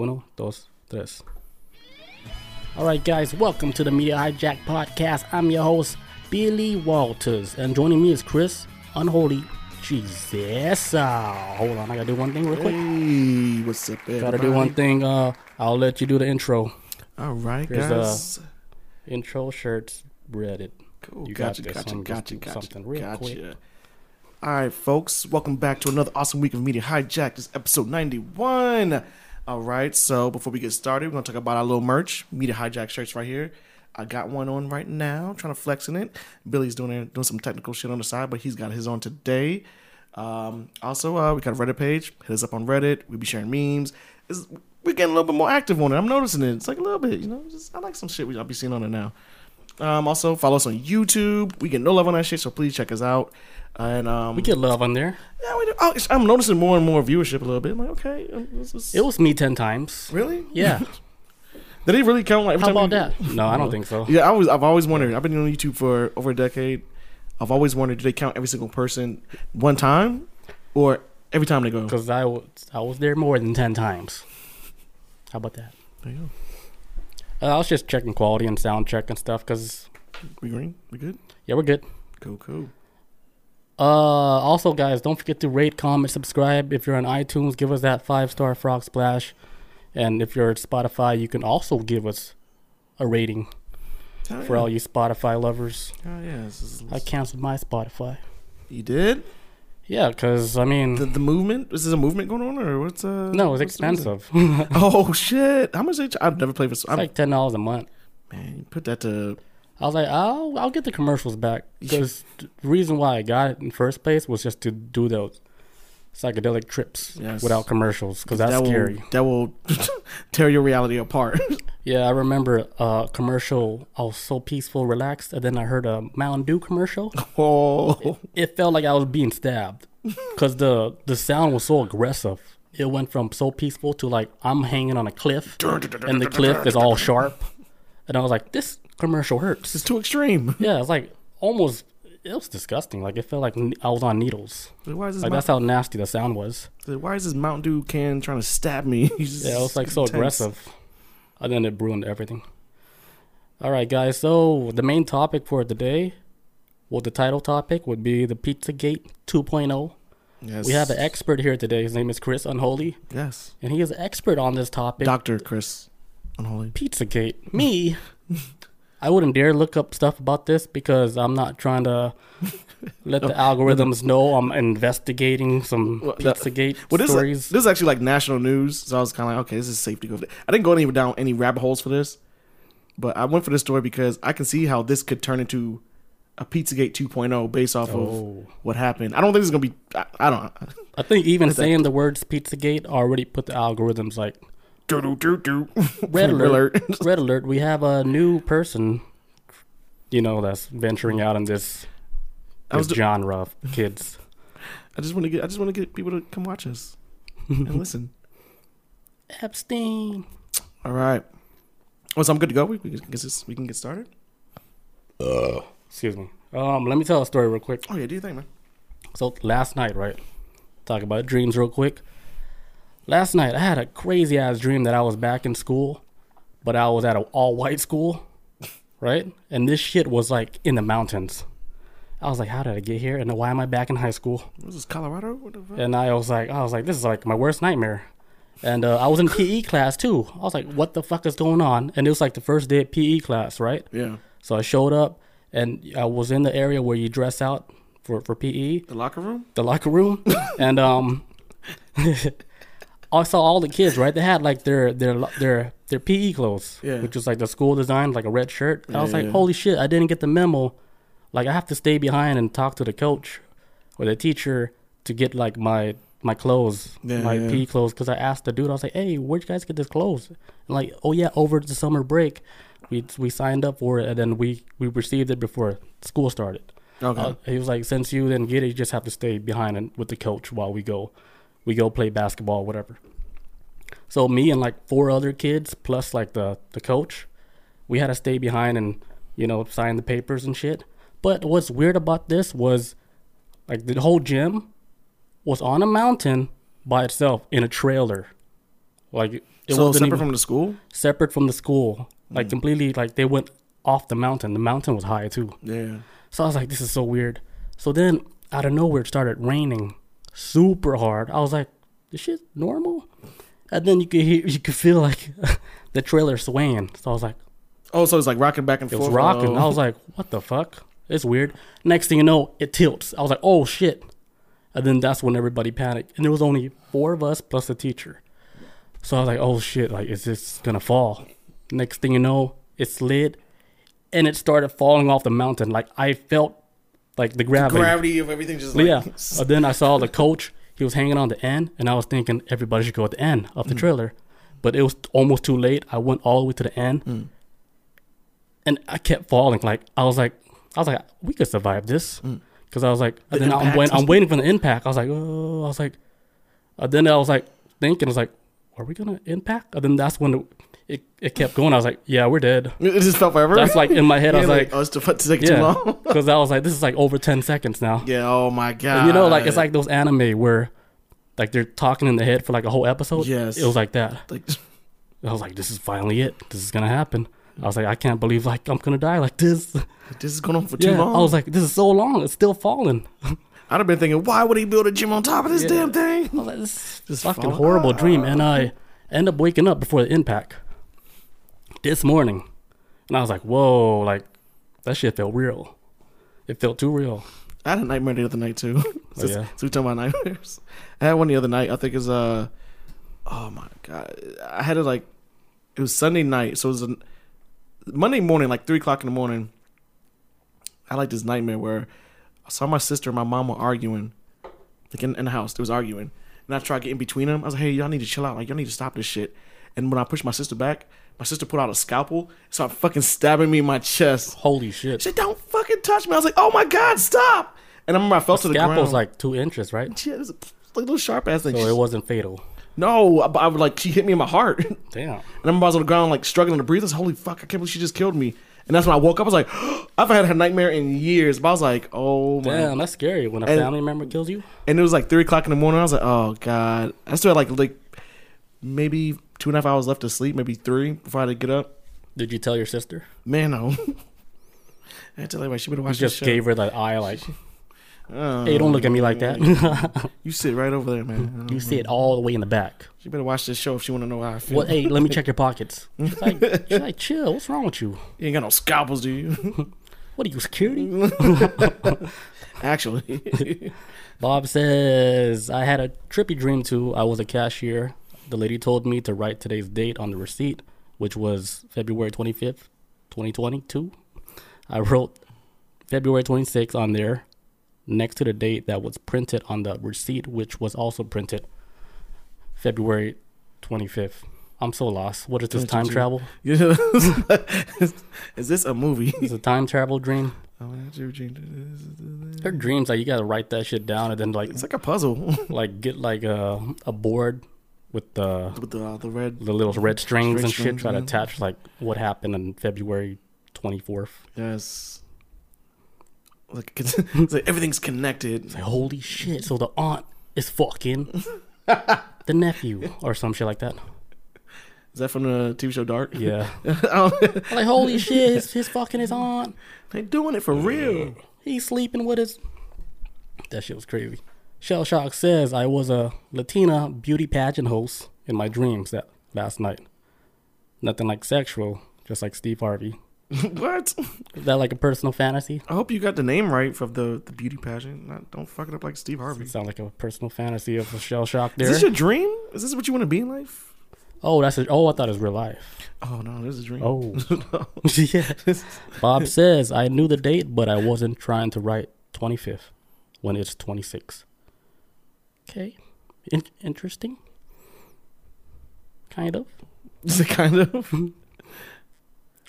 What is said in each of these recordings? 1, 2, 3. Alright guys, welcome to the Media Hijack Podcast. I'm your host, Billy Walters, and joining me is Chris Unholy. Jesus. Hold on, I gotta do one thing real quick. Hey, what's up, everybody? Gotta do one thing. I'll let you do the intro. Alright guys. Intro shirts, Reddit. Cool. You gotcha. Alright folks, welcome back to another awesome week of Media Hijack. This is episode 91. Alright, so before we get started, we're going to talk about our little merch, Media Hijack shirts right here. I got one on right now, trying to flex in it. Billy's doing some technical shit on the side, but he's got his on today. Also, we got a Reddit page. Hit us up on Reddit. We'll be sharing memes. We're getting a little bit more active on it. I'm noticing it. It's like a little bit, you know. I like some shit I'll be seeing on it now. Also, follow us on YouTube. We get no love on that shit, so please check us out. And we get love on there. Yeah, we do. Oh, I'm noticing more and more viewership a little bit. I'm like, okay, it was me 10 times. Really? Yeah. Did it really count? Like, how about that? No, I don't think so. Yeah, I've always wondered. I've been on YouTube for over a decade. I've always wondered, do they count every single person one time, or every time they go? Because I was there more than 10 times. How about that? There you go. I was just checking quality and sound check and stuff. Cause we green, we good. Yeah, we're good. Cool. Also, guys, don't forget to rate, comment, subscribe. If you're on iTunes, give us that 5-star frog splash. And if you're at Spotify, you can also give us a rating for all you Spotify lovers. Oh, yeah. I canceled my Spotify. You did? Yeah, because, I mean... The movement? Is there a movement going on, or what's... No, it's expensive. Oh, shit. How much did I've never played for... It's like $10 a month. Man, you put that to... I was like, I'll get the commercials back, because the reason why I got it in first place was just to do those psychedelic trips without commercials, because that's scary. That will tear your reality apart. Yeah, I remember a commercial. I was so peaceful, relaxed, and then I heard a Mountain Dew commercial. Oh, it felt like I was being stabbed, because the sound was so aggressive. It went from so peaceful to like I'm hanging on a cliff, and the cliff is all sharp, and I was like this. Commercial hurts. It's too extreme. Yeah, it's like almost. It was disgusting. Like it felt like I was on needles. Why is this like that's how nasty the sound was. Why is this Mountain Dew can trying to stab me? Yeah, it was like so intense. Aggressive, and then it ruined everything. All right, guys. So the main topic for today, well, the title topic would be the Pizzagate 2.0. Yes. We have an expert here today. His name is Chris Unholy. Yes. And he is an expert on this topic. Dr. Chris Unholy. Pizzagate. Me. I wouldn't dare look up stuff about this because I'm not trying to let the algorithms know I'm investigating some Pizzagate stories. This is actually like national news, so I was kind of like, okay, this is safe to go. I didn't go any down any rabbit holes for this, but I went for this story because I can see how this could turn into a Pizzagate 2.0 based off of what happened. I don't think it's going to be... I think even saying the words Pizzagate already put the algorithms like... Red alert. Red alert. We have a new person, you know, that's venturing out in this genre of kids. I just want to get people to come watch us and listen. Epstein. All right. Oh, so I'm good to go. We can get started. Excuse me. Let me tell a story real quick. Oh yeah, do you think, man? So last night, right? Talk about dreams real quick. Last night, I had a crazy-ass dream that I was back in school, but I was at an all-white school, right? And this shit was, like, in the mountains. I was like, how did I get here? And why am I back in high school? This is Colorado? What the fuck? And I was like, this is, like, my worst nightmare. And I was in PE class, too. I was like, what the fuck is going on? And it was, like, the first day of PE class, right? Yeah. So I showed up, and I was in the area where you dress out for PE. The locker room? The locker room. And, I saw all the kids, right? They had like their PE clothes, which was like the school design, like a red shirt. And I was like, holy shit, I didn't get the memo. Like I have to stay behind and talk to the coach or the teacher to get like my clothes, my PE clothes. Because I asked the dude, I was like, hey, where'd you guys get this clothes? And like, oh yeah, over the summer break, we signed up for it and then we received it before school started. Okay. He was like, since you didn't get it, you just have to stay behind and with the coach while we go. We go play basketball, whatever. So me and like 4 other kids, plus like the coach, we had to stay behind and, you know, sign the papers and shit. But what's weird about this was like the whole gym was on a mountain by itself in a trailer Like, it so separate from the school? Separate from the school. Like, completely, like, they went off the mountain. The mountain was high, too. Yeah. So I was like, this is so weird. So then, out of nowhere, it started raining super hard. I was like, this shit normal? And then you could feel, like, the trailer swaying. So I was like... Oh, so it's like rocking back and forth. It was rocking. I was like, what the fuck? It's weird. Next thing you know, it tilts. I was like, oh, shit. And then that's when everybody panicked. And there was only four of us plus the teacher. So I was like, oh, shit. Like, is this going to fall? Next thing you know, it slid. And it started falling off the mountain. Like, I felt, like, the gravity. The gravity of everything just, like... Yeah. And then I saw the coach. He was hanging on the end. And I was thinking everybody should go at the end of the trailer. But it was almost too late. I went all the way to the end. And I kept falling. Like, I was like, we could survive this. Because I was like, and then I'm waiting for the impact. I was like, oh, I was like, and then I was like thinking, I was like, are we going to impact? And then that's when it kept going. I was like, yeah, we're dead. It just felt forever? That's like in my head. Yeah, I was like, oh, it's taking too long. Because I was like, this is like over 10 seconds now. Yeah, oh my God. And you know, like, it's like those anime where like they're talking in the head for like a whole episode. Yes. It was like that. Like, I was like, this is finally it. This is going to happen. I was like, I can't believe, like, I'm going to die like this. This is going on for too long. I was like, this is so long. It's still falling. I'd have been thinking, why would he build a gym on top of this damn thing? I was like, this is fucking horrible dream. And I end up waking up before the impact this morning. And I was like, whoa, like, that shit felt real. It felt too real. I had a nightmare the other night, too. So we're talking about nightmares. I had one the other night. I think it was, oh, my God. I had it, like, it was Sunday night. So it was Monday morning, like 3 o'clock in the morning, I had this nightmare where I saw my sister and my mom were arguing, like in the house. They was arguing. And I tried to get in between them. I was like, hey, y'all need to chill out. Like, y'all need to stop this shit. And when I pushed my sister back, my sister put out a scalpel and started fucking stabbing me in my chest. Holy shit. She said, don't fucking touch me. I was like, oh my God, stop. And I remember I fell to the ground. The scalpel's like 2 inches, right? Yeah, it was a little sharp ass thing. So it wasn't fatal. No, I was like, she hit me in my heart. Damn. And I remember I was on the ground, like, struggling to breathe. I was like, holy fuck, I can't believe she just killed me. And that's when I woke up. I was like, oh, I've had a nightmare in years. But I was like, oh, my. Damn, that's scary when a family member kills you. And it was like 3 o'clock in the morning. I was like, oh, God. I still had like maybe 2.5 hours left to sleep, maybe 3 before I had to get up. Did you tell your sister? Man, no. I had to tell everybody. She would have watched the show. You just gave her that eye, like... hey, don't look at me like that. You sit right over there, man. You sit all the way in the back. She better watch this show if she want to know how I feel. Well, hey, let me check your pockets. She's like, chill. What's wrong with you? You ain't got no scalpels, do you? What are you, security? Actually. Bob says, I had a trippy dream, too. I was a cashier. The lady told me to write today's date on the receipt, which was February 25th, 2022. I wrote February 26th on there, next to the date that was printed on the receipt, which was also printed February 25th. I'm so lost. What is this, time travel? Is this a movie? It's a time travel dream. Her dreams, like, you gotta write that shit down, and then, like, it's like a puzzle. Like, get like a board with the little red strings, try to attach like what happened on February 24th. Yes. Like, it's like everything's connected. It's like, holy shit. So the aunt is fucking the nephew or some shit like that. Is that from the TV show Dark? Yeah. Like, holy shit, he's fucking his aunt. They doing it for real. He's sleeping with his... That shit was crazy. Shell Shock says, I was a Latina beauty pageant host in my dreams that last night. Nothing like sexual, just like Steve Harvey. What? Is that like a personal fantasy? I hope you got the name right from the beauty pageant. Don't fuck it up like Steve Harvey. Sounds like a personal fantasy of a Shell Shock there. Is this your dream? Is this what you want to be in life? Oh, I thought it was real life. Oh, no, this is a dream. Oh. Yeah. Bob says, I knew the date, but I wasn't trying to write 25th when it's 26. Okay. Interesting. Kind of. Is it kind of?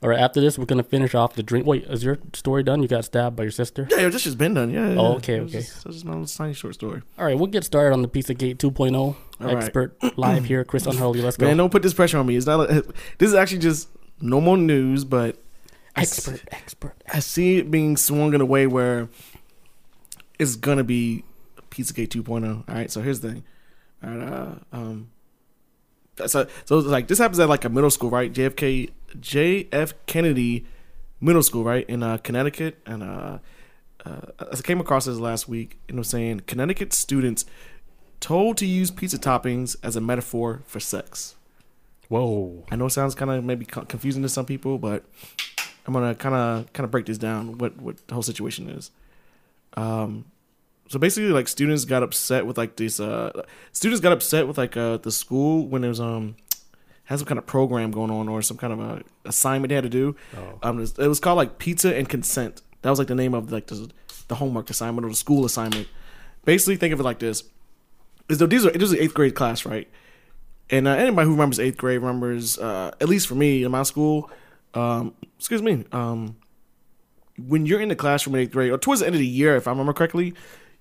All right, after this, we're going to finish off the dream. Wait, is your story done? You got stabbed by your sister? Yeah, this shit's been done, yeah. Oh, okay, okay. This is my little tiny short story. All right, we'll get started on the Piece of Gate 2.0. Expert live here, Chris Unholy. Let's go. Man, don't put this pressure on me. It's not. This is actually just no more news, but... Expert. I see it being swung in a way where it's going to be Piece of Gate 2.0. All right, so here's the thing. All right, So it's like this happens at like a middle school, right? JFK Kennedy Middle School, right, in Connecticut. And I came across this last week, and I'm saying Connecticut students told to use pizza toppings as a metaphor for sex. Whoa! I know it sounds kind of maybe confusing to some people, but I'm gonna kind of break this down. What the whole situation is. So basically, like students got upset with the school when there's had some kind of program going on or some kind of a assignment they had to do. Oh. It was called like Pizza and Consent. That was like the name of like the homework assignment or the school assignment. Basically, think of it like this: this is an 8th grade class, right? And anybody who remembers 8th grade remembers, at least for me in my school. When you're in the classroom in 8th grade, or towards the end of the year, if I remember correctly,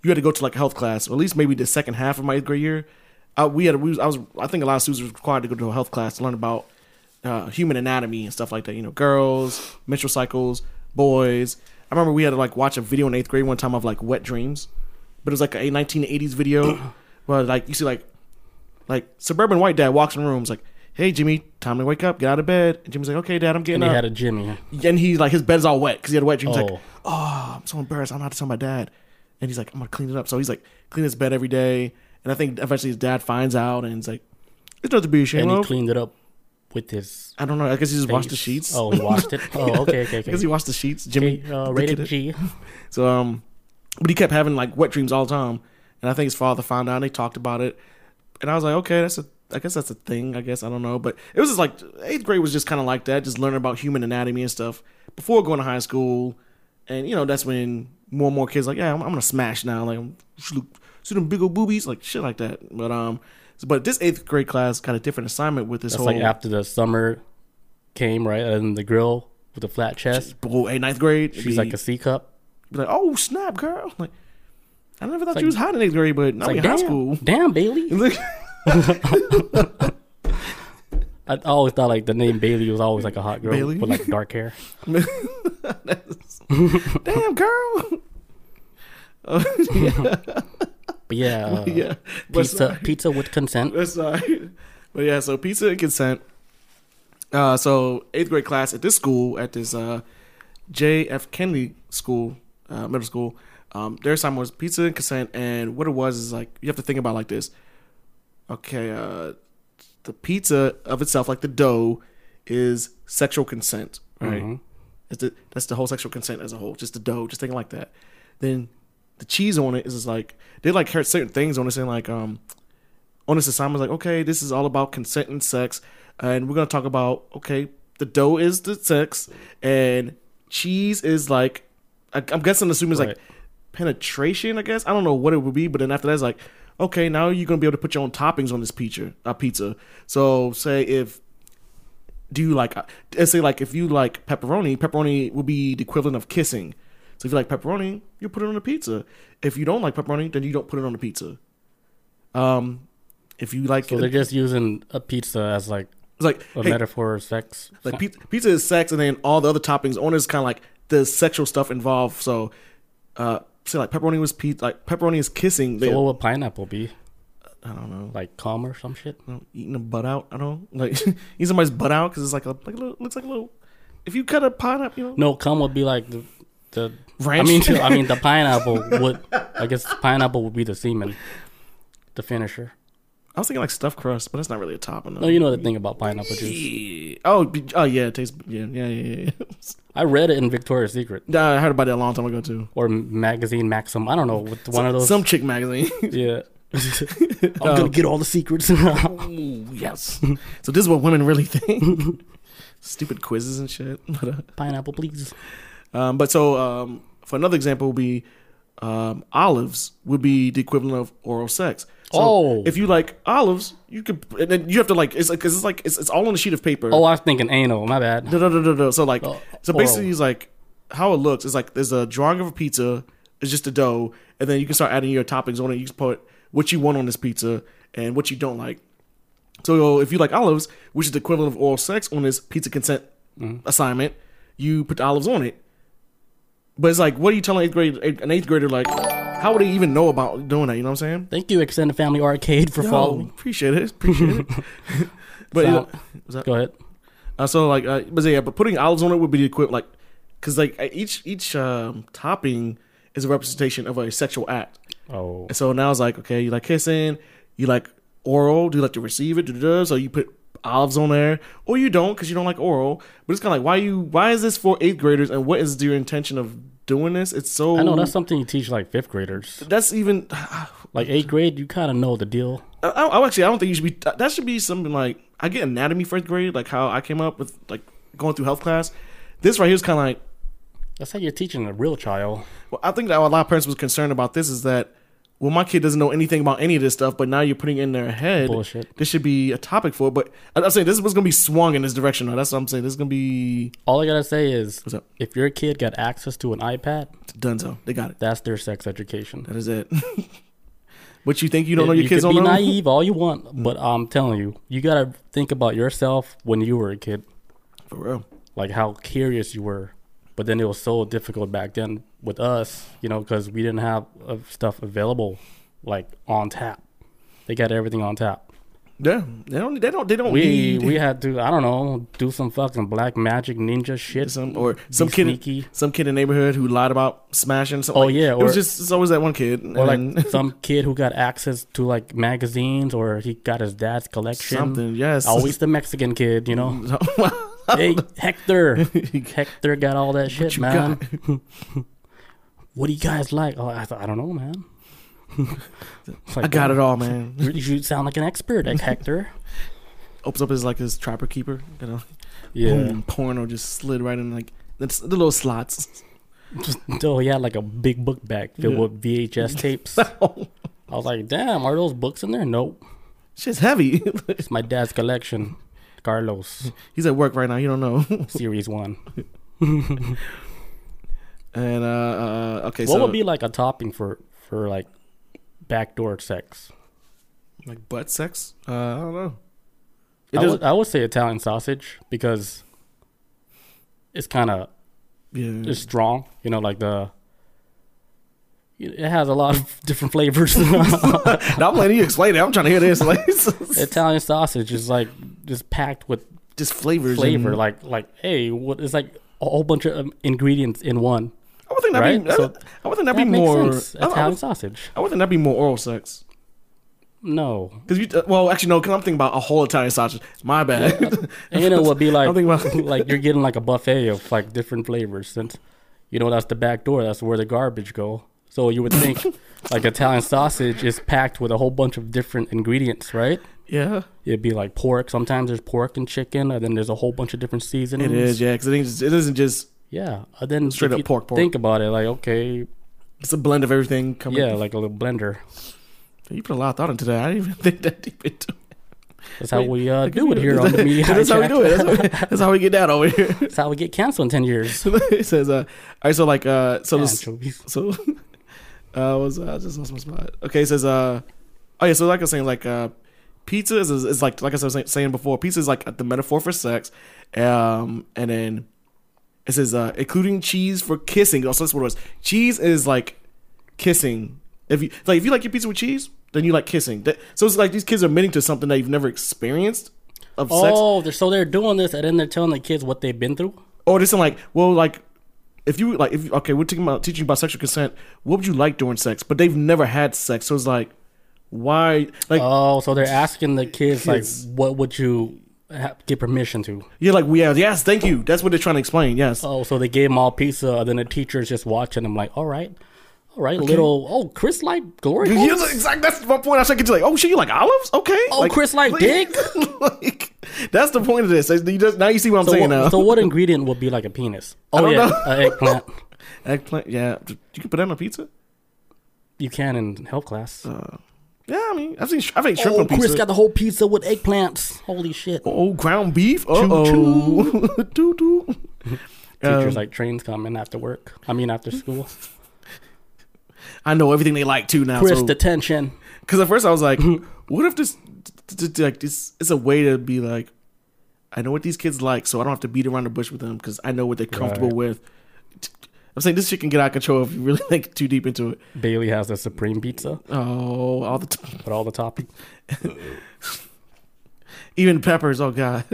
you had to go to like a health class, or at least maybe the second half of my 8th grade year. I think a lot of students were required to go to a health class to learn about human anatomy and stuff like that. You know, girls, menstrual cycles, boys. I remember we had to like watch a video in 8th grade one time of like wet dreams, but it was like a 1980s video where like you see like suburban white dad walks in the room, is like, "Hey Jimmy, time to wake up, get out of bed." And Jimmy's like, "Okay Dad, I'm getting up." And he had a Jimmy. And he's like, his bed's all wet because he had a wet dream. He's like, "Oh, I'm so embarrassed. I'm not to tell my dad." And he's like, "I'm gonna clean it up." So he's like, clean his bed every day. And I think eventually his dad finds out and he's like, "It's not to be ashamed of." And he cleaned it up with his. I don't know. I guess he just washed the sheets. Oh, he washed it. Oh, okay. Because he washed the sheets. Jimmy. Rated G. So, but he kept having like wet dreams all the time. And I think his father found out and they talked about it. And I was like, okay, I guess that's a thing. I guess I don't know, but it was just like 8th grade was just kind of like that, just learning about human anatomy and stuff before going to high school, and you know that's when more and more kids like, yeah, I'm gonna smash now, like see them big old boobies, like shit like that. But this 8th grade class got a different assignment with this. That's whole like after the summer came, right, and the girl with the flat chest, boy, 9th grade, she's like a C cup. Like, oh snap, girl! Like I never thought you was hot in 8th grade, but now in high school, damn Bailey. I always thought like the name Bailey was always like a hot girl Bailey? With like dark hair. Damn girl. Yeah. But yeah, pizza with consent. That's right. But yeah, so pizza and consent. So 8th grade class at this school, at this JF Kennedy school, middle school. Their assignment was pizza and consent, and what it was is like you have to think about like this. Okay, the pizza of itself, like the dough, is sexual consent, right? Mm-hmm. That's the whole sexual consent as a whole, just the dough, just thinking like that. Then the cheese on it is like, they like heard certain things on this and like, on this assignment, like, okay, this is all about consent and sex. And we're going to talk about, okay, the dough is the sex and cheese is like, I'm assuming it's right. Like penetration, I guess. I don't know what it would be, but then after that's like, okay, now you're going to be able to put your own toppings on this pizza. So if you like pepperoni will be the equivalent of kissing. So if you like pepperoni, you put it on the pizza. If you don't like pepperoni, then you don't put it on the pizza. If you like, so they're just using a pizza as like it's like a metaphor of sex. Like pizza is sex, and then all the other toppings on it is kind of like the sexual stuff involved. So, say like pepperoni was pizza, like pepperoni is kissing. So what would pineapple be? I don't know, like calm or some shit. You know, eating a butt out. I don't know, like eat somebody's butt out because it's like a little. If you cut a pineapple, you know. No, calm would be like the ranch. I mean the pineapple would. I guess pineapple would be the semen, the finisher. I was thinking like stuffed crust, but that's not really a topping. No, you know the thing about pineapple juice. Oh, yeah, it tastes. Yeah. I read it in Victoria's Secret. Yeah, I heard about that a long time ago too. Or magazine Maxim. I don't know, with one of those. Some chick magazine. Yeah. I'm gonna get all the secrets. Oh, yes. So this is what women really think. Stupid quizzes and shit. Pineapple, please. But for another example would be olives would be the equivalent of oral sex. So if you like olives, you could, and then you have to like, it's like, cause it's like, it's all on a sheet of paper. Oh, I was thinking anal. My bad. No. So like, so basically, he's like, how it looks is like there's a drawing of a pizza. It's just a dough, and then you can start adding your toppings on it. You can put what you want on this pizza and what you don't like. So if you like olives, which is the equivalent of oral sex on this pizza consent assignment, you put the olives on it. But it's like, what are you telling an 8th grader like? How would they even know about doing that? You know what I'm saying? Thank you, Extended Family Arcade, for following. Appreciate it. But so, go ahead. But putting olives on it would be equivalent, like, because like each topping is a representation of a sexual act. Oh. And so now it's like, okay, you like kissing, you like oral, do you like to receive it? So you put olives on there, or you don't because you don't like oral. But it's kind of like, why is this for 8th graders, and what is your intention of doing this? It's so, I know that's something you teach like 5th graders. That's even like 8th grade, you kind of know the deal. I don't think you should be, that should be something like, I get anatomy 1st grade, like how I came up with like going through health class. This right here is kind of like, that's how you're teaching a real child. Well, I think that a lot of parents was concerned about this is that, well, my kid doesn't know anything about any of this stuff, but now you're putting it in their head. Bullshit. This should be a topic for it. But I'm saying this was going to be swung in this direction. That's what I'm saying. This is going to be... All I got to say is, what's up? If your kid got access to an iPad... Dunzo. They got it. That's their sex education. That is it. But you think you don't know your kids don't know? You can be naive all you want, but I'm telling you, you got to think about yourself when you were a kid. For real. Like how curious you were. But then it was so difficult back then with us, you know, because we didn't have stuff available like on tap. They got everything on tap. Yeah, they don't. We had to, I don't know, do some fucking black magic ninja shit, some kid in the neighborhood who lied about smashing something. Oh like, yeah, or, it was just, it's always that one kid, or like some kid who got access to like magazines, or he got his dad's collection. Something, yes. Always the Mexican kid, you know. Hey, Hector got all that shit, what man. What do you guys like? Oh, I don't know, man. Like, I got it all, man. You sound like an expert, like Hector. Opens up his trapper keeper, you know. Yeah. Boom, porno just slid right in, like the little slots. He had like a big book bag filled with VHS tapes. No. I was like, damn, are those books in there? Nope. Shit's heavy. It's my dad's collection. Carlos, he's at work right now, you don't know. Series 1. And okay, what would be like a topping for like backdoor sex, like butt sex? I don't know. I would say Italian sausage, because it's kind of it's strong, you know, like it has a lot of different flavors. Now I'm letting you explain it. I'm trying to hear this. Italian sausage is like just packed with just flavors. Flavor, like hey, what? It's like a whole bunch of ingredients in one. I would think that'd be. I would think that'd be more Italian sausage. I would think that'd be more oral sex. No, because because I'm thinking about a whole Italian sausage. My bad. And it would be like like you're getting like a buffet of like different flavors, since you know that's the back door. That's where the garbage go. So you would think like Italian sausage is packed with a whole bunch of different ingredients, right? Yeah. It'd be like pork. Sometimes there's pork and chicken, and then there's a whole bunch of different seasonings. It is, yeah, because it isn't just... Yeah. And then straight up pork. Think about it, like, okay. It's a blend of everything coming. Yeah, like a little blender. You put a lot of thought into that. I didn't even think that deep into it. That's how we do it here on the Media Hijack. That's how we do it. That's how we get down over here. That's how we get canceled in 10 years. It says, all right, so like... I just lost my spot. Okay, it says so like I was saying, like pizza is like I was saying before, pizza is like the metaphor for sex, and then it says including cheese for kissing. Also, that's what it was. Cheese is like kissing. If you like your pizza with cheese, then you like kissing. So it's like these kids are admitting to something that you've never experienced of sex. Oh, so they're doing this, and then they're telling the kids what they've been through. Or this, like, well, like. We're talking about teaching about sexual consent. What would you like during sex? But they've never had sex, so it's like, why? Like, oh, so they're asking the kids. Like, what would you get permission to? Yeah, like we have. Yes, thank you. That's what they're trying to explain. Yes. Oh, so they gave them all pizza, and then the teacher's just watching them. Like, all right, okay. Chris like glory. Yeah, exactly. That's my point. I should get to like, oh shit, you like olives? Okay. Oh, like, Chris like dick. Like. That's the point of this. Now you see what I'm saying now. So what ingredient would be like a penis? Oh, yeah, eggplant. Eggplant, yeah. You can put that on a pizza? You can in health class. Yeah, I mean, I've seen shrimp on pizza. Chris got the whole pizza with eggplants. Holy shit. Oh, ground beef? Uh-oh. Doo-doo. Teachers like trains coming after school. I know everything they like too now. Chris, detention. Because at first I was like, what if this... Like it's a way to be like, I know what these kids like, so I don't have to beat around the bush with them because I know what they're comfortable with. I'm saying this shit can get out of control if you really think too deep into it. Bailey has the supreme pizza. Oh, all the topping. Even peppers. Oh God.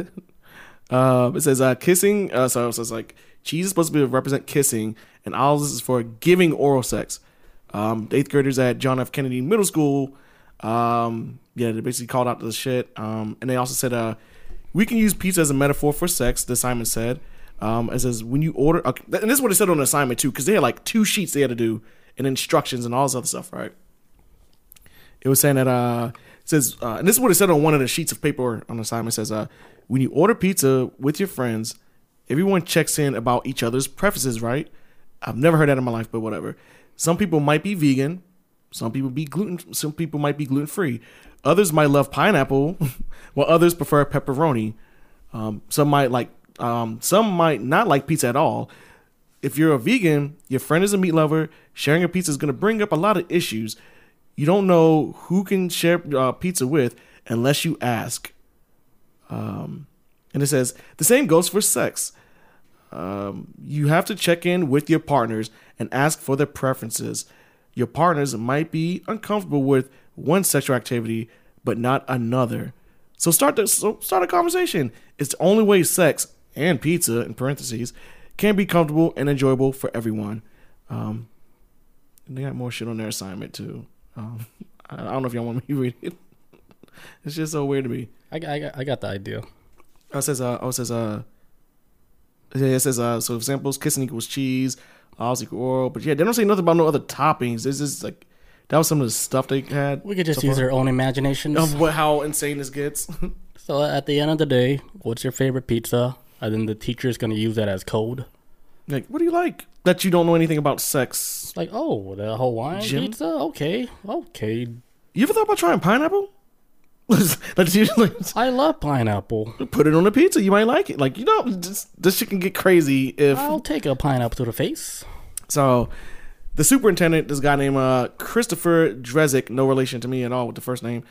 It says kissing. So it says like cheese is supposed to be represent kissing, and olives is for giving oral sex. Eighth graders at John F. Kennedy Middle School. Yeah, they basically called out to the shit. And they also said, we can use pizza as a metaphor for sex. The assignment said, it says when you order, and this is what it said on the assignment too, because they had like two sheets they had to do and instructions and all this other stuff, right? It was saying that, it says, and this is what it said on one of the sheets of paper on the assignment. It says, when you order pizza with your friends, everyone checks in about each other's preferences, right? I've never heard that in my life, but whatever. Some people might be vegan. Some people might be gluten-free. Others might love pineapple, while others prefer pepperoni. Some might not like pizza at all. If you're a vegan, your friend is a meat lover. Sharing a pizza is going to bring up a lot of issues. You don't know who can share pizza with unless you ask. And it says the same goes for sex. You have to check in with your partners and ask for their preferences. Your partners might be uncomfortable with one sexual activity, but not another. So start a conversation. It's the only way sex and pizza, in parentheses, can be comfortable and enjoyable for everyone. And they got more shit on their assignment too. I don't know if y'all want me to read it. It's just so weird to me. I got the idea. It says, so examples, kissing equals cheese, olives equal oil, but yeah, they don't say nothing about no other toppings. This is like, that was some of the stuff they had. We could just use our own imaginations of how insane this gets. So at the end of the day, what's your favorite pizza? And then the teacher is going to use that as code. Like, what do you like? That you don't know anything about sex. Like, oh, the Hawaiian pizza? Okay. You ever thought about trying pineapple? I love pineapple. Put it on a pizza, you might like it. Like, you know, this shit can get crazy if... I'll take a pineapple to the face. So, the superintendent, this guy named Christopher Drezek, no relation to me at all with the first name.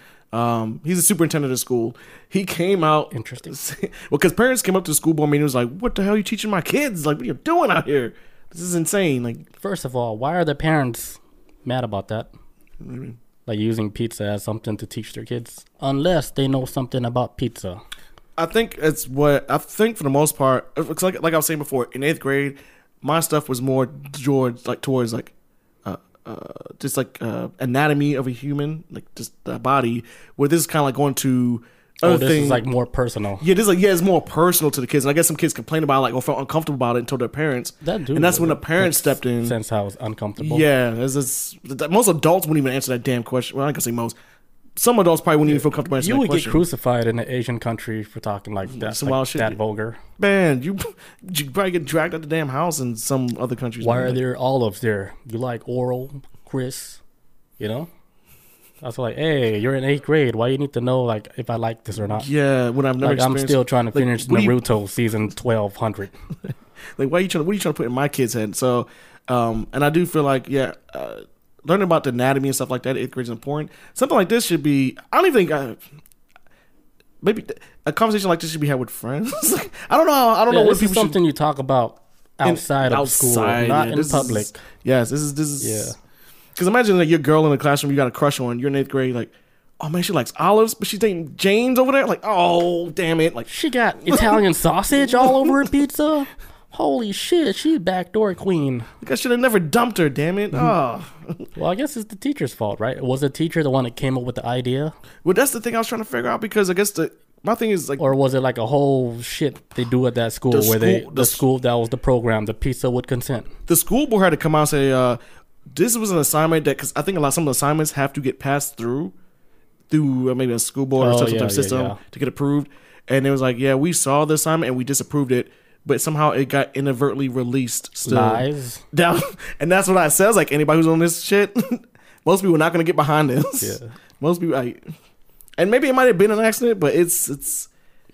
He's a superintendent of school. He came out... Interesting. Well, because parents came up to the school board meeting and was like, what the hell are you teaching my kids? Like, what are you doing out here? This is insane. Like, first of all, why are the parents mad about that? What do you mean? Like using pizza as something to teach their kids, unless they know something about pizza. I think for the most part, it's like I was saying before, in eighth grade, my stuff was more towards anatomy of a human, like just the body. Where this is kind of like going to other things. This is like more personal. Yeah, it's more personal to the kids, and I guess some kids complained about it, like or felt uncomfortable about it and told their parents. That's when the parents stepped in. Sense how it's uncomfortable. Yeah, most adults wouldn't even answer that damn question. Well, I can say most. Some adults probably wouldn't even feel comfortable answering that question. You would get crucified in an Asian country for talking like that. Some wild shit. That vulgar. Man, you probably get dragged out the damn house in some other countries. Why are there olives there? You like oral, Chris? You know. I was like, hey, you're in 8th grade. Why you need to know like if I like this or not? Yeah, when I've never experienced... I'm still trying to finish Naruto season 1200. Like, what are you trying to put in my kid's head? So, and I do feel like, learning about the anatomy and stuff like that, 8th grade is important. Something like this should be... I don't even think... maybe a conversation like this should be had with friends. I don't know what people should... something you talk about outside of school, not in public. This is... Yeah. Because imagine like your girl in the classroom you got a crush on. You're in 8th grade, like, oh man, she likes olives, but she's dating James over there. Like, oh damn it! Like she got Italian sausage all over her pizza. Holy shit, she's backdoor queen. Like I should have never dumped her. Damn it! Mm-hmm. Oh. Well, I guess it's the teacher's fault, right? Was the teacher the one that came up with the idea? Well, that's the thing I was trying to figure out because I guess my thing is like, or was it like a whole shit they do at that school where the school that was the program, the pizza with consent. The school board had to come out and say, this was an assignment that, because I think some of the assignments have to get passed through maybe a school board or some type of system to get approved. And it was like, yeah, we saw the assignment and we disapproved it, but somehow it got inadvertently released. Still. Lies. And that's what I said. I was like, anybody who's on this shit, most people are not going to get behind this. Yeah. Most people, and maybe it might have been an accident, but it's.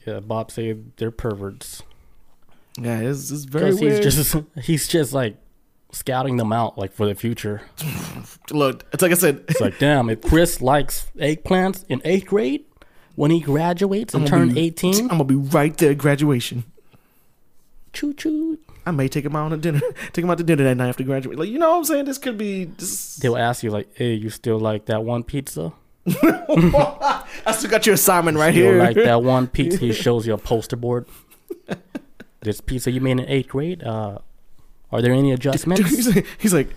Yeah, Bob said they're perverts. Yeah, it's very weird. He's just like. Scouting them out like for the future. Look, it's like I said. It's like, damn, if Chris likes eggplants in 8th grade, when he graduates and turns 18, I'm gonna be right there at graduation. Choo choo. I may take him out to dinner that night after graduation. Like, you know what I'm saying? They'll ask you like, hey, you still like that one pizza? I still got your assignment right here. Like that one pizza he shows you a poster board. This pizza you made in 8th grade, are there any adjustments? He's like,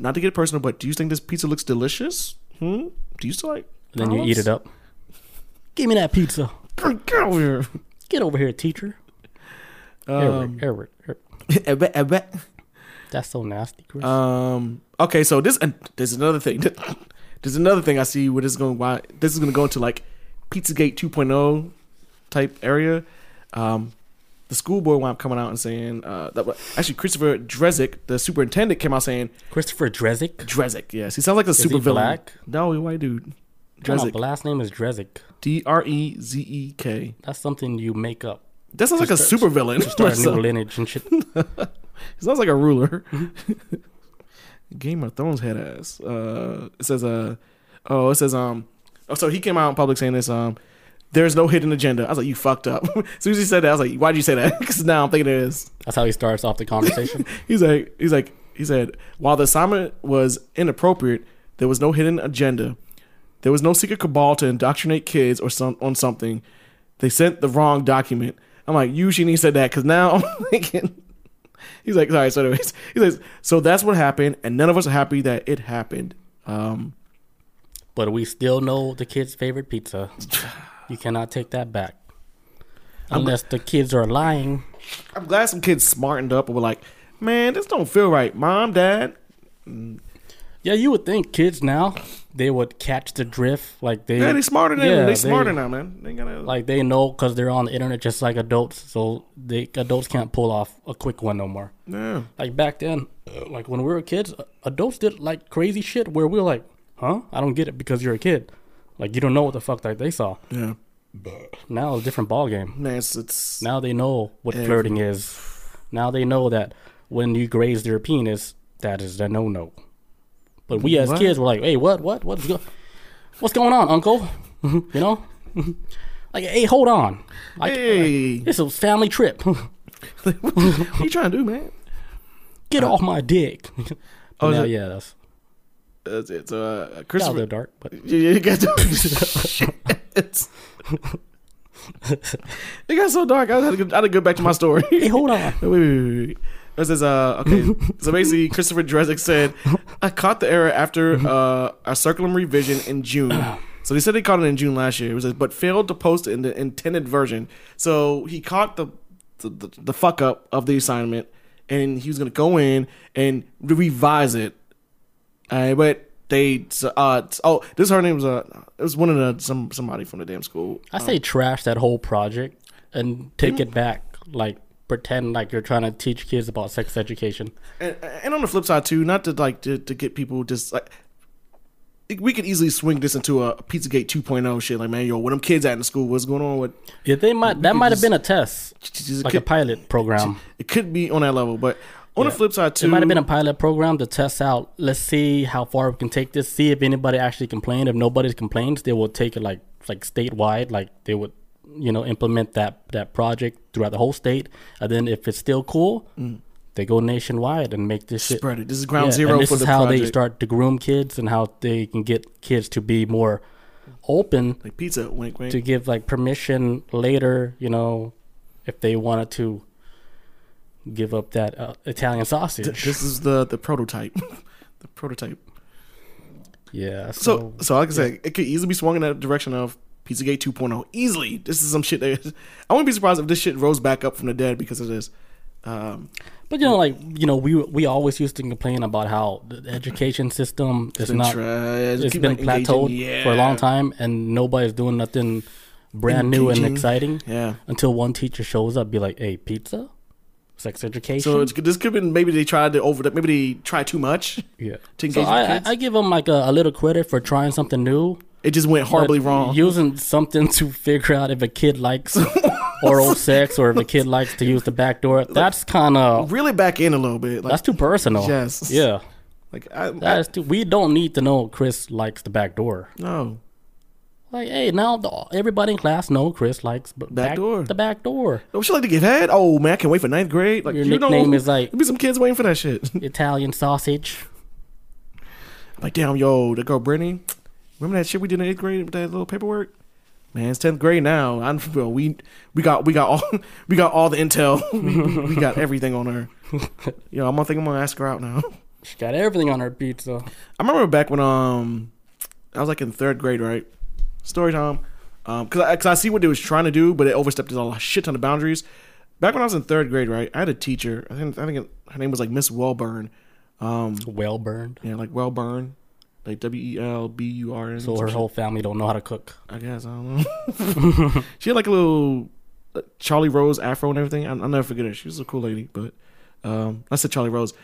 not to get personal, but do you think this pizza looks delicious? Hmm? Do you still like then problems? You eat it up. Give me that pizza. Get over here. Get over here, teacher. Eric. I bet. That's so nasty, Chris. Okay, so this there's another thing. There's another thing I see where this is going to go into like Pizzagate 2.0 type area. The school board wound up coming out and saying actually Christopher Drezek, the superintendent, came out saying Christopher Drezek? Drezek, yes. He sounds like a super villain. Black? No, he's white dude. Drezek. The last name is Drezek. Drezek. That's something you make up. That sounds like a super villain. To start a new lineage and shit. It sounds like a ruler. Mm-hmm. Game of Thrones head ass. So he came out in public saying this. There's no hidden agenda. I was like, you fucked up. As soon as he said that, I was like, why'd you say that? Because now I'm thinking it is. That's how he starts off the conversation. He said, while the assignment was inappropriate, there was no hidden agenda. There was no secret cabal to indoctrinate kids on something. They sent the wrong document. I'm like, you shouldn't have said that because now I'm thinking. He's like, sorry. So anyways, he says, so that's what happened, and none of us are happy that it happened. But we still know the kids' favorite pizza. You cannot take that back, unless the kids are lying. I'm glad some kids smartened up and were like, man, this don't feel right, mom, dad. Yeah, you would think kids now they would catch the drift. Like they smarter now. Yeah, they smarter now, man. They gotta, like they know because they're on the internet just like adults. So adults can't pull off a quick one no more. Yeah. Like back then, like when we were kids, adults did like crazy shit where we were like, huh? I don't get it because you're a kid. Like you don't know what the fuck like they saw. Yeah. But now it's a different ball game. Man, it's now they know what flirting is. Now they know that when you graze their penis, that is a no. But we as kids were like, hey, what's going on, uncle? You know? Like, hey, hold on. It's a family trip. What are you trying to do, man? Get off my dick. It's Christopher. Got a dark, but you got shit. It got so dark. I had to go back to my story. Hey, hold on. Wait. It says, okay, so basically Christopher Drezek said, I caught the error after our curriculum revision in June. So they said they caught it in June last year. It says, but failed to post it in the intended version. So he caught the fuck up of the assignment, and he was going to go in and revise it. But they this her name was it was one of the somebody from the damn school. I say trash that whole project and take it back, like. Pretend like you're trying to teach kids about sex education, and on the flip side too, not to like to get people just like we could easily swing this into a Pizzagate 2.0 shit. Like, man, yo, where them kids at in the school? What's going on with? Yeah, they might that might have been a test, like a pilot program. It could be on that level, but on the flip side too, it might have been a pilot program to test out. Let's see how far we can take this. See if anybody actually complained. If nobody complains, they will take it like statewide. Like they would. You know, implement that project throughout the whole state, and then if it's still cool, they go nationwide and make this shit spread it. This is ground zero. This is how they start to groom kids and how they can get kids to be more open, like pizza, wink, wink. To give like permission later. You know, if they wanted to give up that Italian sausage. This is the prototype. The prototype. Yeah. So like I said, it could easily be swung in that direction of. Pizzagate 2.0 easily. This is some shit that I wouldn't be surprised if this shit rose back up from the dead because of this. But you know, like you know, we always used to complain about how the education system is not. It's been plateaued for a long time, and nobody's doing nothing brand new and exciting. Yeah. Until one teacher shows up, be like, "Hey, pizza, sex education." So this could be maybe they tried to maybe they try too much. Yeah. To engage kids. I give them like a little credit for trying something new. It just went horribly wrong. Using something to figure out if a kid likes oral sex or if a kid likes to use the back door, that's kind of... Really back in a little bit. Like, that's too personal. Yes. Yeah. Like we don't need to know Chris likes the back door. No. Like, hey, now everybody in class know Chris likes the back door. Don't you like to get head? Oh, man, I can't wait for 9th grade. Like, your nickname is like... There'll be some kids waiting for that shit. Italian sausage. Like, damn, yo, the girl Brittany... Remember that shit we did in 8th grade with that little paperwork? Man, it's 10th grade now. We got all the intel. we got everything on her. Yo, I'm gonna ask her out now. She got everything on her beats though. I remember back when I was like in 3rd grade, right? Story time. Cause I see what they was trying to do, but it overstepped a shit ton of boundaries. Back when I was in 3rd grade, right? I had a teacher. I think her name was like Miss Wellburn. Wellburn. Yeah, like Wellburn. Like WELBURN. So her whole family don't know how to cook. I guess. I don't know. She had like a little Charlie Rose afro and everything. I'll never forget her. She was a cool lady, but I said Charlie Rose.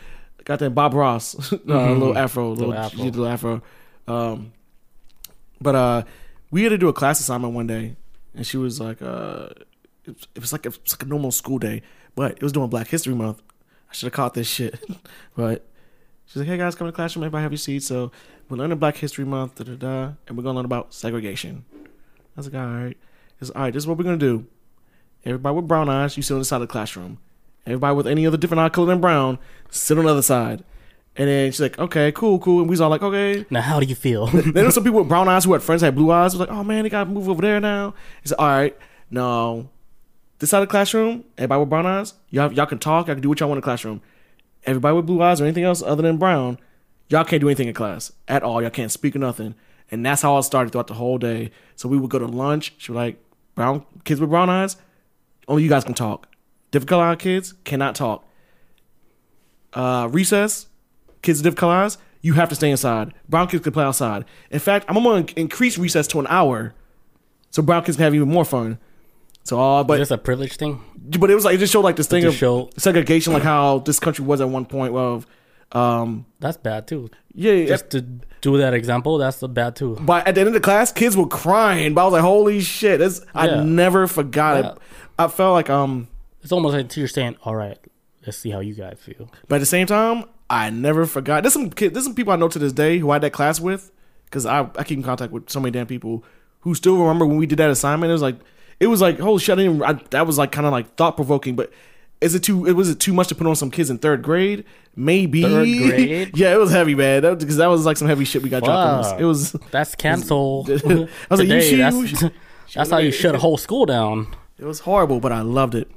Goddamn Bob Ross. Little afro. But we had to do a class assignment one day, and she was like, it was like a normal school day, but it was during Black History Month. I should have caught this shit. But she's like, hey guys, come to the classroom, everybody have your seats. So we're learning Black History Month, and we're gonna learn about segregation. I was like, all right, this is what we're gonna do. Everybody with brown eyes, you sit on the side of the classroom. Everybody with any other different eye color than brown, sit on the other side. And then she's like, okay, cool. And we was all like, okay. Now, how do you feel? Then there's some people with brown eyes who had friends that had blue eyes. Was like, oh, man, they got to move over there now. He said, all right, no. This side of the classroom, everybody with brown eyes, y'all can talk. Y'all can do what y'all want in the classroom. Everybody with blue eyes or anything else other than brown, y'all can't do anything in class at all. Y'all can't speak or nothing. And that's how it started throughout the whole day. So we would go to lunch. She was like, brown kids with brown eyes, only you guys can talk. Different color kids cannot talk. Recess. Kids with different color eyes, you have to stay inside. Brown kids can play outside. In fact, I'm going to increase recess to an hour so brown kids can have even more fun. So, but it's a privilege thing. But it was like, it just showed like this thing of segregation, like how this country was at one point of. That's bad too. Yeah. Just to do that example, that's bad too. But at the end of the class, kids were crying. But I was like, holy shit. I never forgot it. I felt like. It's almost like a teacher saying, all right, let's see how you guys feel. But at the same time, I never forgot. There's some people I know to this day who I had that class with, because I keep in contact with so many damn people who still remember when we did that assignment. It was like, holy shit, that was like kind of like thought provoking. But was it too much to put on some kids in 3rd grade? Maybe. 3rd grade? Yeah, it was heavy, man. Because that was like some heavy shit we got dropped on. That's canceled. I was today, like, that's how you shut a whole school down. It was horrible, but I loved it.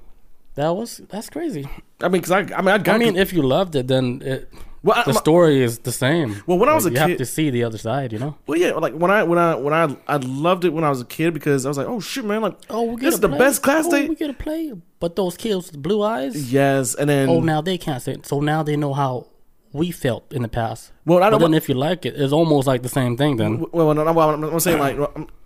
That's crazy. I mean, if you loved it, then the story is the same. Well, when I was a kid, you have to see the other side, you know. Well, yeah, like when I loved it when I was a kid, because I was like, oh shit, man, like this is the best class day. We get to play, but those kids with blue eyes, yes, and then now they can't say it, so now they know how we felt in the past. Well, but then if you like it, it's almost like the same thing. Then I'm saying like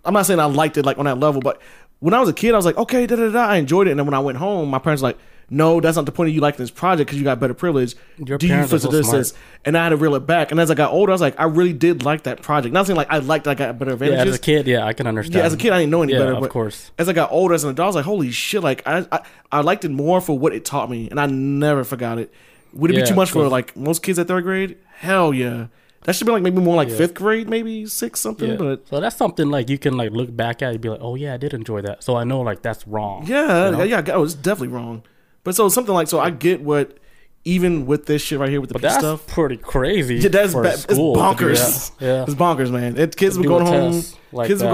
I'm not saying I liked it like on that level, but. When I was a kid, I was like, okay, I enjoyed it. And then when I went home, my parents were like, no, that's not the point of you liking this project because you got better privilege. Your parents are so smart. And I had to reel it back. And as I got older, I was like, I really did like that project. Not saying like I liked it, I got better advantages. Yeah, as a kid, yeah, I can understand. Yeah, as a kid, I didn't know any better. Of course. As I got older, as an adult, I was like, holy shit, like I liked it more for what it taught me. And I never forgot it. Would it be too much for like most kids at 3rd grade? Hell yeah. That should be like maybe more like 5th grade, maybe 6th something. Yeah. But so that's something like you can like look back at and be like, oh yeah, I did enjoy that. So I know like that's wrong. Yeah, you know? It's definitely wrong. But so something like I get what even with this shit right here with the stuff. That's pretty crazy. Yeah, that's school. It's bonkers. Yeah, it's bonkers, man. Kids would go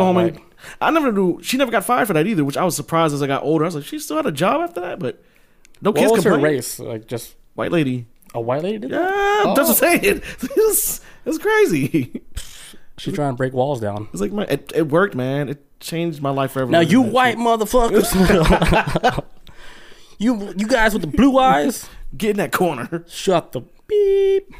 home. I never knew. She never got fired for that either, which I was surprised as I got older. I was like, she still had a job after that, but no kids complained. What was her race? Like just white lady. A white lady did that? Yeah, I'm just saying. It's crazy. She's trying to break walls down. It's like it worked, man. It changed my life forever. Now you white motherfuckers. you guys with the blue eyes, get in that corner. Shut the beep.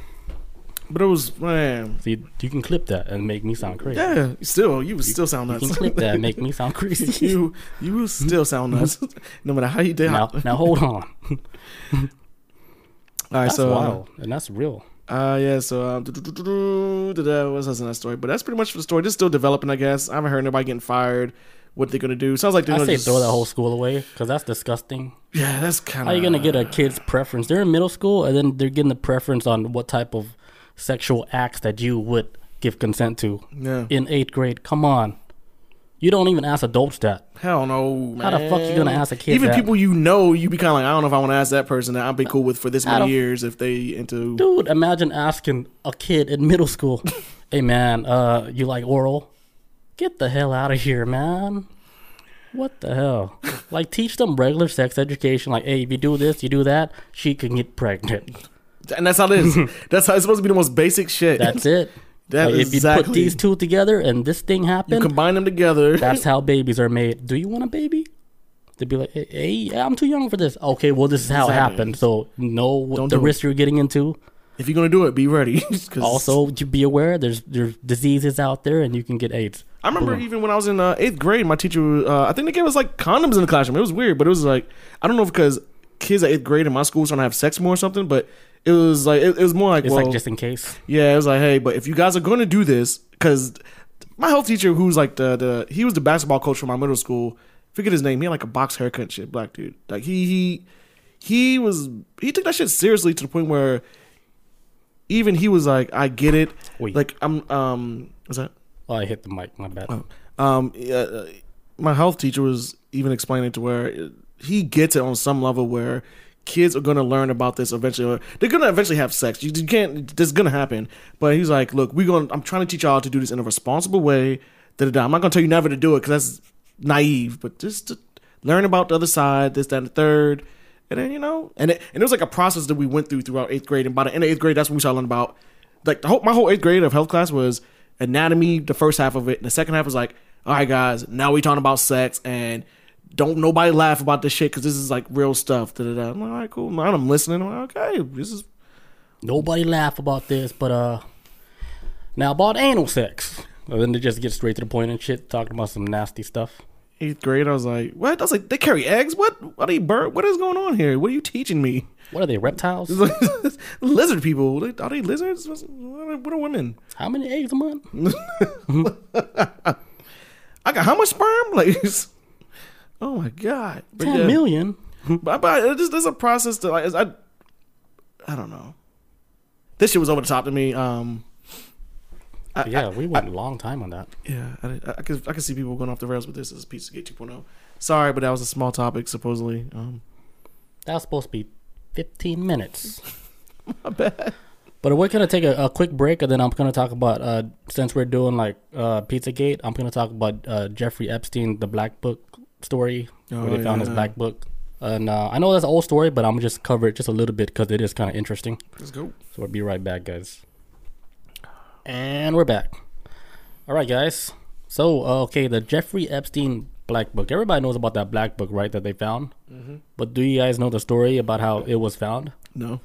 But it was, man. See, you can clip that and make me sound crazy. Yeah, you still sound nuts. You can clip that and make me sound crazy. You will still sound nuts, no matter how you do it. Now hold on. All right, that's wild, and that's real. Yeah, so what's else in that story? But that's pretty much the story. Just still developing, I guess. I haven't heard anybody getting fired. What they're gonna do? Sounds like they're gonna throw that whole school away because that's disgusting. Yeah, that's kind of. How are you gonna get a kid's preference? They're in middle school, and then they're getting the preference on what type of sexual acts that you would give consent to. Yeah. In 8th grade, come on. You don't even ask adults that. Hell no, man. How the fuck you gonna ask a kid? Even that? People you know, you be kind of like, I don't know if I want to ask that person that I'll be cool with for this many years if they into. Dude, imagine asking a kid in middle school, "Hey man, you like oral?" Get the hell out of here, man. What the hell? Like, teach them regular sex education. Like, hey, if you do this, you do that, she can get pregnant. And that's how it is. That's how it's supposed to be, the most basic shit. That's it. That like, is if you exactly. put these two together and this thing happened, you combine them together. That's how babies are made. Do you want a baby? They'd be like, hey, I'm too young for this. Okay, well, this is how exactly. it happened. So know the risk you're getting into. If you're going to do it, be ready. Also, be aware there's diseases out there and you can get AIDS. I remember even when I was in 8th grade, my teacher, I think they gave us like condoms in the classroom. It was weird, but it was like, I don't know if because kids at 8th grade in my school was trying to have sex more or something, but it was like, it was more like, it's well, like just in case. Yeah, it was like, hey, but if you guys are going to do this, because my health teacher, who's like he was the basketball coach for my middle school, forget his name, he had like a box haircut and shit, black dude. Like he took that shit seriously to the point where even he was like, I get it. Wait. Like I'm what's that? Oh, I hit the mic. My bad. My health teacher was even explaining to where he gets it on some level where kids are going to learn about this eventually. They're going to eventually have sex. You can't. This is going to happen. But he's like, look, I'm trying to teach y'all to do this in a responsible way. I'm not going to tell you never to do it because that's naive. But just to learn about the other side, this, that, and the third. And then, it was like a process that we went throughout 8th grade. And by the end of 8th grade, that's when we started learning about. Like my whole 8th grade of health class was anatomy, the first half of it, and the second half was like, all right guys, now we talking about sex and don't nobody laugh about this shit because this is like real stuff. Da-da-da. I'm like, all right, cool, man, I'm listening. I'm like, okay, this is nobody laugh about this, but now about anal sex. And then they just get straight to the point and shit, talking about some nasty stuff. 8th grade, I was like, what? I was like, they carry eggs? What? What are you bird? What is going on here? What are you teaching me? What are they, reptiles? Lizard people. Are they lizards? What are women? How many eggs a month? I got how much sperm? Like, oh my god, 10 yeah. million. But there's a process to like. I don't know. This shit was over the top to me. We went a long time on that. Yeah, I could see people going off the rails with this as Pizzagate 2.0. Sorry, but that was a small topic supposedly. That was supposed to be 15 minutes. My bad. But we're going to take a quick break, and then I'm going to talk about, since we're doing like Pizzagate, I'm going to talk about Jeffrey Epstein, the Black Book story, where they found his Black Book. And I know that's an old story, but I'm just cover it just a little bit because it is kind of interesting. Let's go. So we'll be right back, guys. And we're back. All right, guys. So, okay, the Jeffrey Epstein Black Book. Everybody knows about that Black Book, right, that they found? Mm-hmm. But do you guys know the story about how it was found? No.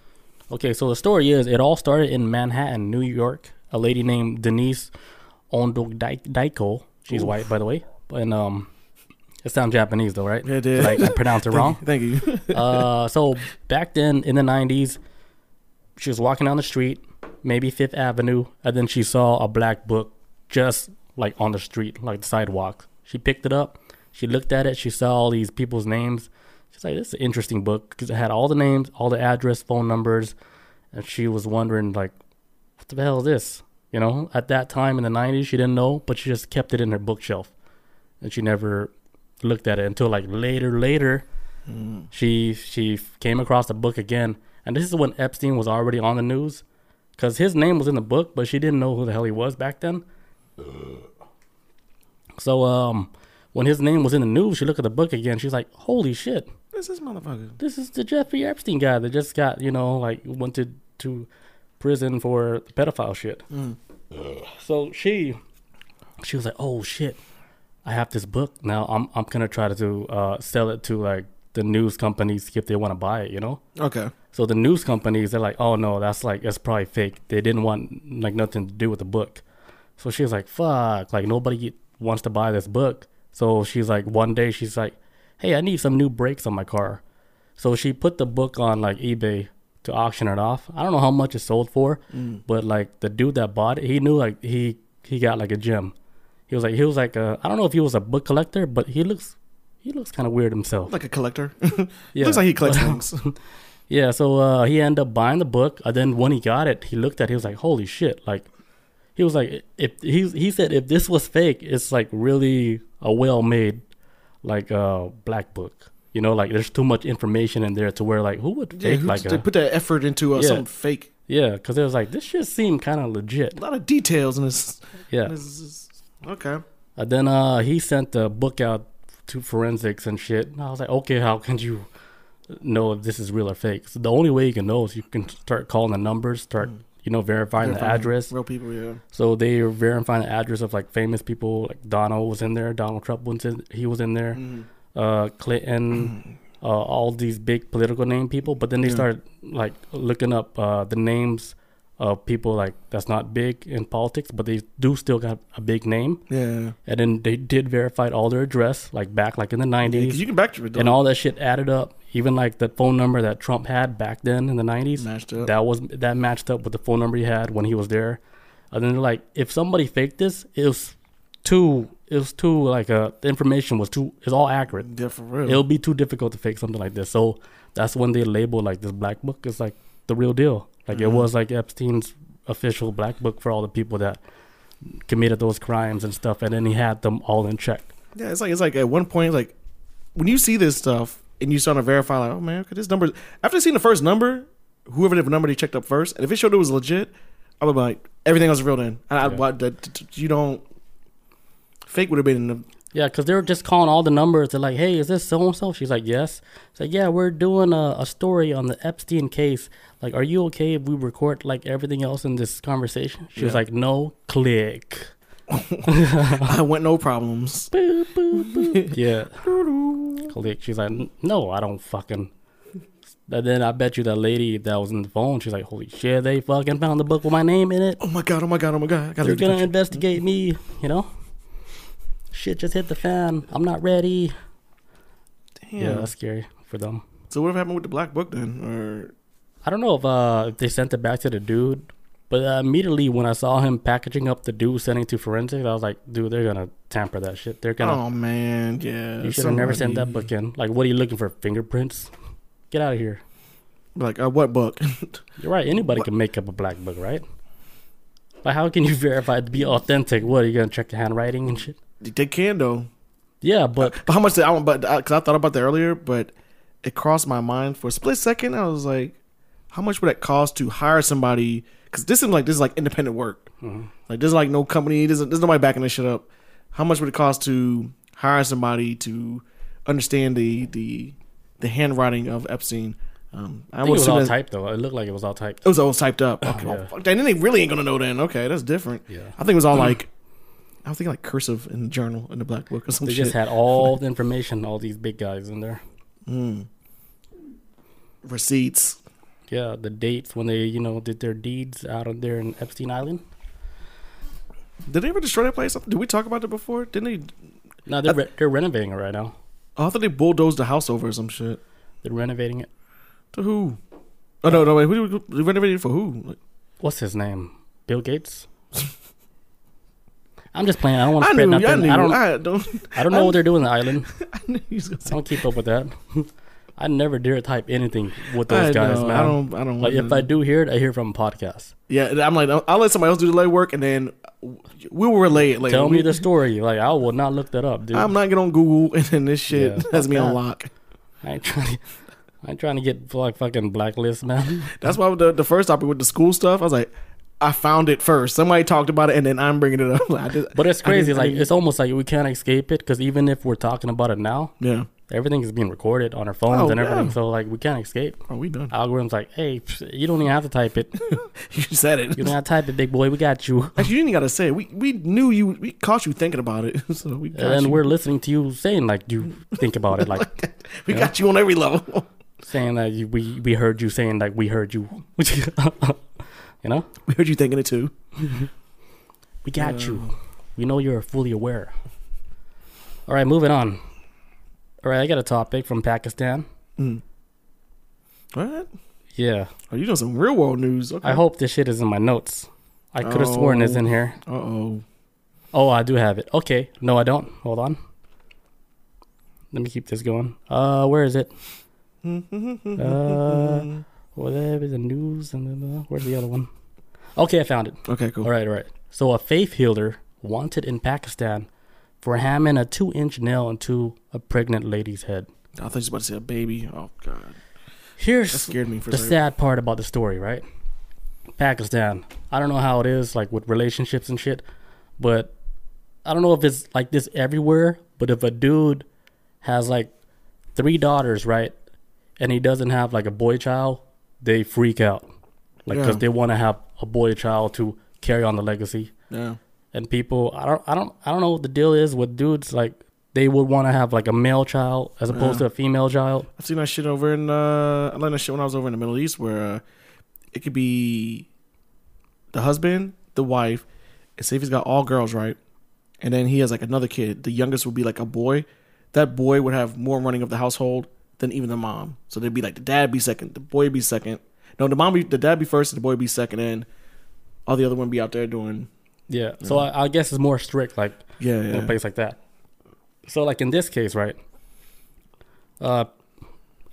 Okay, so the story is it all started in Manhattan, New York. A lady named Denise Oundo-Daiko. She's white, by the way. And it sounds Japanese, though, right? It did. Like, I pronounced it wrong. Thank you. So back then in the 90s, she was walking down the street, maybe Fifth Avenue, and then she saw a Black Book just like on the street, like the sidewalk. She picked it up. She looked at it. She saw all these people's names. She's like, this is an interesting book because it had all the names, all the address, phone numbers. And she was wondering, like, what the hell is this? You know, at that time in the 90s, she didn't know, but she just kept it in her bookshelf. And she never looked at it until like later. She came across the book again. And this is when Epstein was already on the news because his name was in the book, but she didn't know who the hell he was back then. So, when his name was in the news, she looked at the book again. She's like, holy shit. This is motherfucker. This is the Jeffrey Epstein guy that just got, went to prison for the pedophile shit. So she was like, oh shit, I have this book. Now I'm going to try to sell it to like the news companies if they want to buy it, Okay. So the news companies, they're like, oh no, that's like, it's probably fake. They didn't want like nothing to do with the book. So she was like, fuck, like nobody wants to buy this book. So she's like, one day she's like, hey, I need some new brakes on my car. So she put the book on like eBay to auction it off. I don't know how much it sold for, but like the dude that bought it, he knew like he got like a gem. He was like a, I don't know if he was a book collector, but he looks kind of weird himself. Like a collector. Yeah. Looks like he collects things. Yeah. So he ended up buying the book. And then when he got it, he looked at it. He was like, holy shit. Like he was like, he said, if this was fake, it's like really a well-made like Black Book, like there's too much information in there to where like who would fake like they put that effort into something fake. Yeah, because it was like this shit seemed kind of legit. A lot of details in this. Yeah. Okay. Then he sent the book out to forensics and shit. And I was like, okay, how can you know if this is real or fake? So the only way you can know is you can start calling the numbers, start verifying the address. Real people, yeah. So they were verifying the address of like famous people, like Donald was in there, Donald Trump was in, he was in there, Clinton, all these big political name people. But then they started like looking up the names of people like that's not big in politics, but they do still got a big name. Yeah. And then they did verify all their address, like back like in the 90s. Yeah, 'cause you can backtrack it, and all that shit added up. Even like the phone number that Trump had back then in the 90s, matched up. That matched up with the phone number he had when he was there. And then they're like, if somebody faked this, it was too the information was too, it's all accurate. Yeah, for real. It'll be too difficult to fake something like this. So that's when they labeled like this black book as like the real deal. Like it was like Epstein's official black book for all the people that committed those crimes and stuff. And then he had them all in check. Yeah, it's like at one point, like when you see this stuff and you start to verify, like, oh man, okay, this number. After seeing the first number, whoever the number they checked up first, and if it showed it was legit, I would be like, everything else is real then. You don't, fake would have been in the. Yeah, because they were just calling all the numbers. They're like, hey, is this so-and-so? She's like, yes. It's like, yeah, we're doing a story on the Epstein case. Like, are you okay if we record, like, everything else in this conversation? She was like, no, click. I want no problems. Boop, boop, boop. Yeah. Click. She's like, no, I don't fucking. And then I bet you that lady that was in the phone, she's like, holy shit, they fucking found the book with my name in it. Oh, my God. They're going to investigate me, you know? Shit just hit the fan. I'm not ready. Damn. Yeah, that's scary for them. So what happened with the black book then? Or I don't know if they sent it back to the dude, but immediately when I saw him packaging up the dude sending to forensics, I was like, dude, they're gonna tamper that shit. They're gonna. Oh man, yeah. You should have never sent that book in. Like, what are you looking for? Fingerprints? Get out of here. Like, what book? You're right. Anybody can make up a black book, right? But how can you verify it to be authentic? What, are you gonna check the handwriting and shit? They can though. Yeah, but how much did I want? But because I thought about that earlier, but it crossed my mind for a split second. I was like, how much would it cost to hire somebody? Because this seems like this is like independent work. Mm-hmm. Like there's like no company. There's nobody backing this shit up. How much would it cost to hire somebody to understand the handwriting of Epstein? I think it was all typed though. It looked like it was all typed. It was all typed up. Okay, yeah. Well, then they really ain't gonna know then. Okay, that's different. Yeah, I think it was all like. I think like cursive in the journal in the black book or something. They just had all the information, all these big guys in there. Receipts. Yeah, the dates when they, did their deeds out of there in Epstein Island. Did they ever destroy that place? Did we talk about that before? Didn't they? No, they're renovating it right now. I thought they bulldozed the house over or some shit. They're renovating it. To who? Oh, no, wait. They renovated it for who? Like, what's his name? Bill Gates? I'm just playing. I don't want to spread nothing. I don't know what they're doing on the island. I don't keep up with that. I never dare type anything with those guys, man. I don't. Like if I do hear it, I hear from podcasts. Yeah, I'm like, I'll let somebody else do the legwork, and then we will relay it later. Tell me the story. Like I will not look that up, dude. I'm not getting on Google, and then this shit has me on lock. I ain't trying to get like fucking blacklisted, man. That's why the first topic with the school stuff, I was like. I found it first. Somebody talked about it, and then I'm bringing it up. But it's crazy. It's almost like we can't escape it because even if we're talking about it now, everything is being recorded on our phones and everything. Yeah. So we can't escape. Oh, we done. Algorithms like, hey, you don't even have to type it. You said it. You don't have to type it, big boy. We got you. Actually, you didn't got to say it. We knew you. We caught you thinking about it. So we got and you. We're listening to you saying like you think about it. Like we got you on every level. Saying that we heard you saying like we heard you. We heard you thinking it too. We got you. We know you're fully aware. All right, moving on. All right, I got a topic from Pakistan. What? Yeah. Oh, you doing some real world news. Okay. I hope this shit is in my notes. I could have sworn it's in here. Uh-oh. Oh, I do have it. Okay. No, I don't. Hold on. Let me keep this going. Where is it? Whatever the news and where's the other one? Okay, I found it. Okay, cool. All right. So a faith healer wanted in Pakistan for hammering a 2-inch nail into a pregnant lady's head. I thought you was about to say a baby. Oh God. Here's that scared me for the sad part about the story, right? Pakistan. I don't know how it is like with relationships and shit, but I don't know if it's like this everywhere, but if a dude has like 3 daughters, right, and he doesn't have like a boy child, they freak out, like, because they want to have a boy child to carry on the legacy. Yeah. And people, I don't know what the deal is with dudes. Like, they would want to have like a male child as opposed to a female child. I've seen that shit over in I learned that shit when I was over in the Middle East, where it could be the husband, the wife, and say if he's got all girls, right, and then he has like another kid, the youngest would be like a boy. That boy would have more running of the household than even the mom. So they'd be like, the dad be second, the boy be second. No, the dad be first, and the boy be second, and all the other women be out there doing. Yeah. So I guess it's more strict, like in a place like that. So like in this case, right, a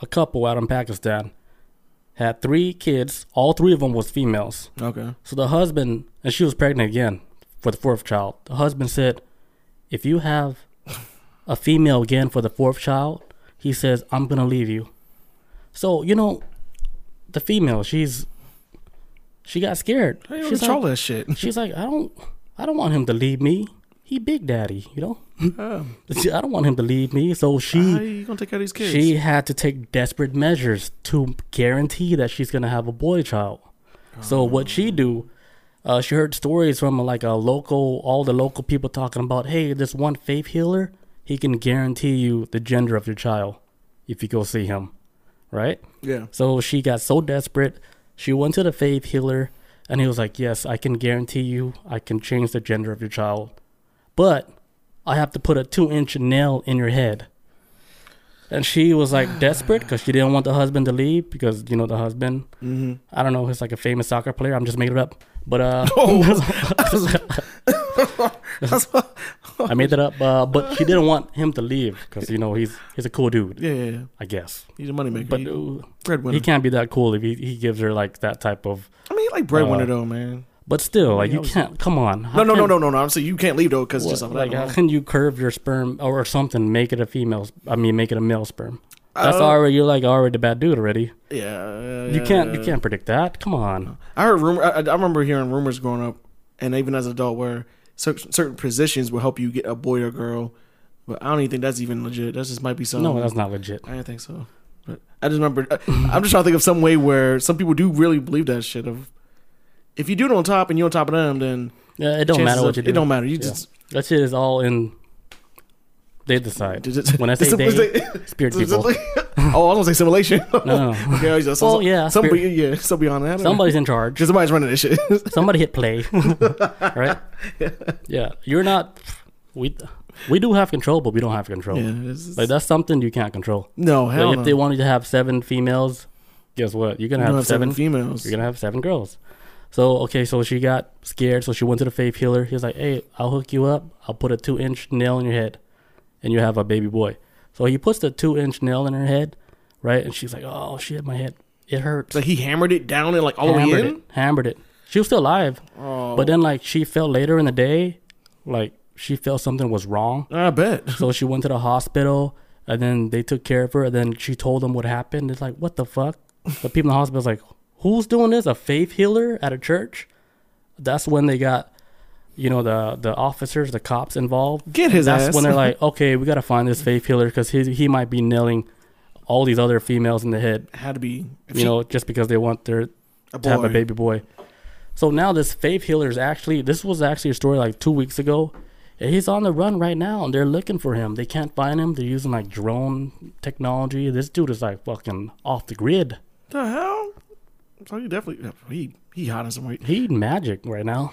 couple out in Pakistan had 3 kids. All 3 of them was females. Okay. So the husband, and she was pregnant again for the 4th child. The husband said, if you have a female again for the 4th child, he says, I'm going to leave you. So, you know, the female, she got scared. Hey, she's like, all that shit. She's like, I don't want him to leave me. He big daddy, you know? I don't want him to leave me. So you gonna take care of these kids? She had to take desperate measures to guarantee that she's going to have a boy child. Oh. So what she do, she heard stories from like all the local people talking about, hey, this one faith healer, he can guarantee you the gender of your child if you go see him, right? Yeah. So she got so desperate, she went to the faith healer, and he was like, yes, I can guarantee you I can change the gender of your child, but I have to put a 2-inch nail in your head. And she was like desperate because she didn't want the husband to leave because, you know, the husband, I don't know, he's like a famous soccer player. I'm just making it up. But I made that up, but she didn't want him to leave because, you know, he's a cool dude. Yeah. I guess he's a moneymaker, but breadwinner. He can't be that cool if he gives her like that type of. I mean, like breadwinner though, man. But still, like, you can't. Come on. No. I'm saying you can't leave though, because just like, how can you curve your sperm or something? Make it a female. I mean, make it a male sperm. That's already, you're like already a bad dude already. Yeah. You can't predict that. Come on. I heard rumor. I remember hearing rumors growing up, and even as an adult, where certain positions will help you get a boy or girl. But I don't even think that's even legit. That just might be something. No, that's not legit. I didn't think so. But I just remember. I'm just trying to think of some way where some people do really believe that shit of. If you do it on top and you're on top of them, then it don't matter what you do. It don't matter. You just that shit is all in. They decide. When I say they, spirit people. Oh, I was gonna say simulation. No. Okay, so beyond that, somebody's in charge. Somebody's running this shit. Somebody hit play, right? Yeah, you're not. We do have control, but we don't have control. Yeah, like that's something you can't control. No, hell no. If they wanted to have 7 females, guess what? You're gonna have 7 females. You're gonna have 7 girls. So, she got scared, so she went to the faith healer. He was like, hey, I'll hook you up. I'll put a 2-inch nail in your head, and you have a baby boy. So he puts the 2-inch nail in her head, right? And she's like, oh, shit, my head. It hurts. Like he hammered it down and like all the way in? Hammered it. She was still alive. Oh. But then like she felt later in the day, like she felt something was wrong. I bet. So she went to the hospital, and then they took care of her, and then she told them what happened. It's like, what the fuck? But people in the hospital was like, who's doing this? A faith healer at a church? That's when they got, you know, the officers, the cops involved. Get his ass. That's when they're like, okay, we got to find this faith healer because he might be nailing all these other females in the head. Had to be. You know, just because they want to have a baby boy. So now this faith healer this was actually a story like 2 weeks ago. And he's on the run right now, and they're looking for him. They can't find him. They're using like drone technology. This dude is like fucking off the grid. The hell? So he definitely he hot as some weight. He magic right now.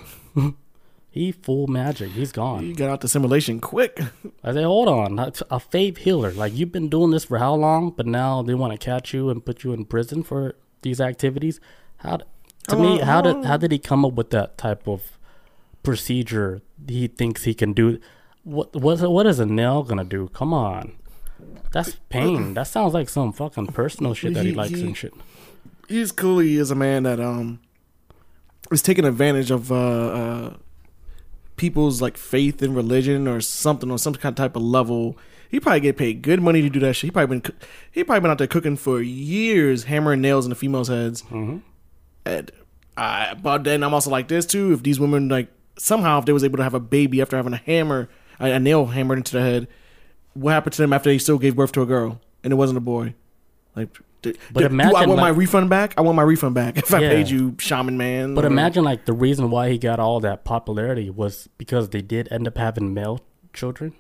He full magic. He's gone. He got out the simulation quick. I say, hold on, a fave healer. Like you've been doing this for how long? But now they want to catch you and put you in prison for these activities. How did he come up with that type of procedure? He thinks he can do what is a nail gonna do? Come on, that's pain. That sounds like some fucking personal shit that he likes and shit. He's clearly is a man that is taking advantage of people's like faith and religion or something on some kind of type of level. He probably get paid good money to do that shit. He probably been out there cooking for years, hammering nails in the females' heads. Mm-hmm. And but then I'm also like this too. If these women like somehow if they was able to have a baby after having a nail hammered into the head, what happened to them after they still gave birth to a girl and it wasn't a boy? Like, I want my refund back if I paid you, shaman man. But imagine like the reason why he got all that popularity was because they did end up having male children.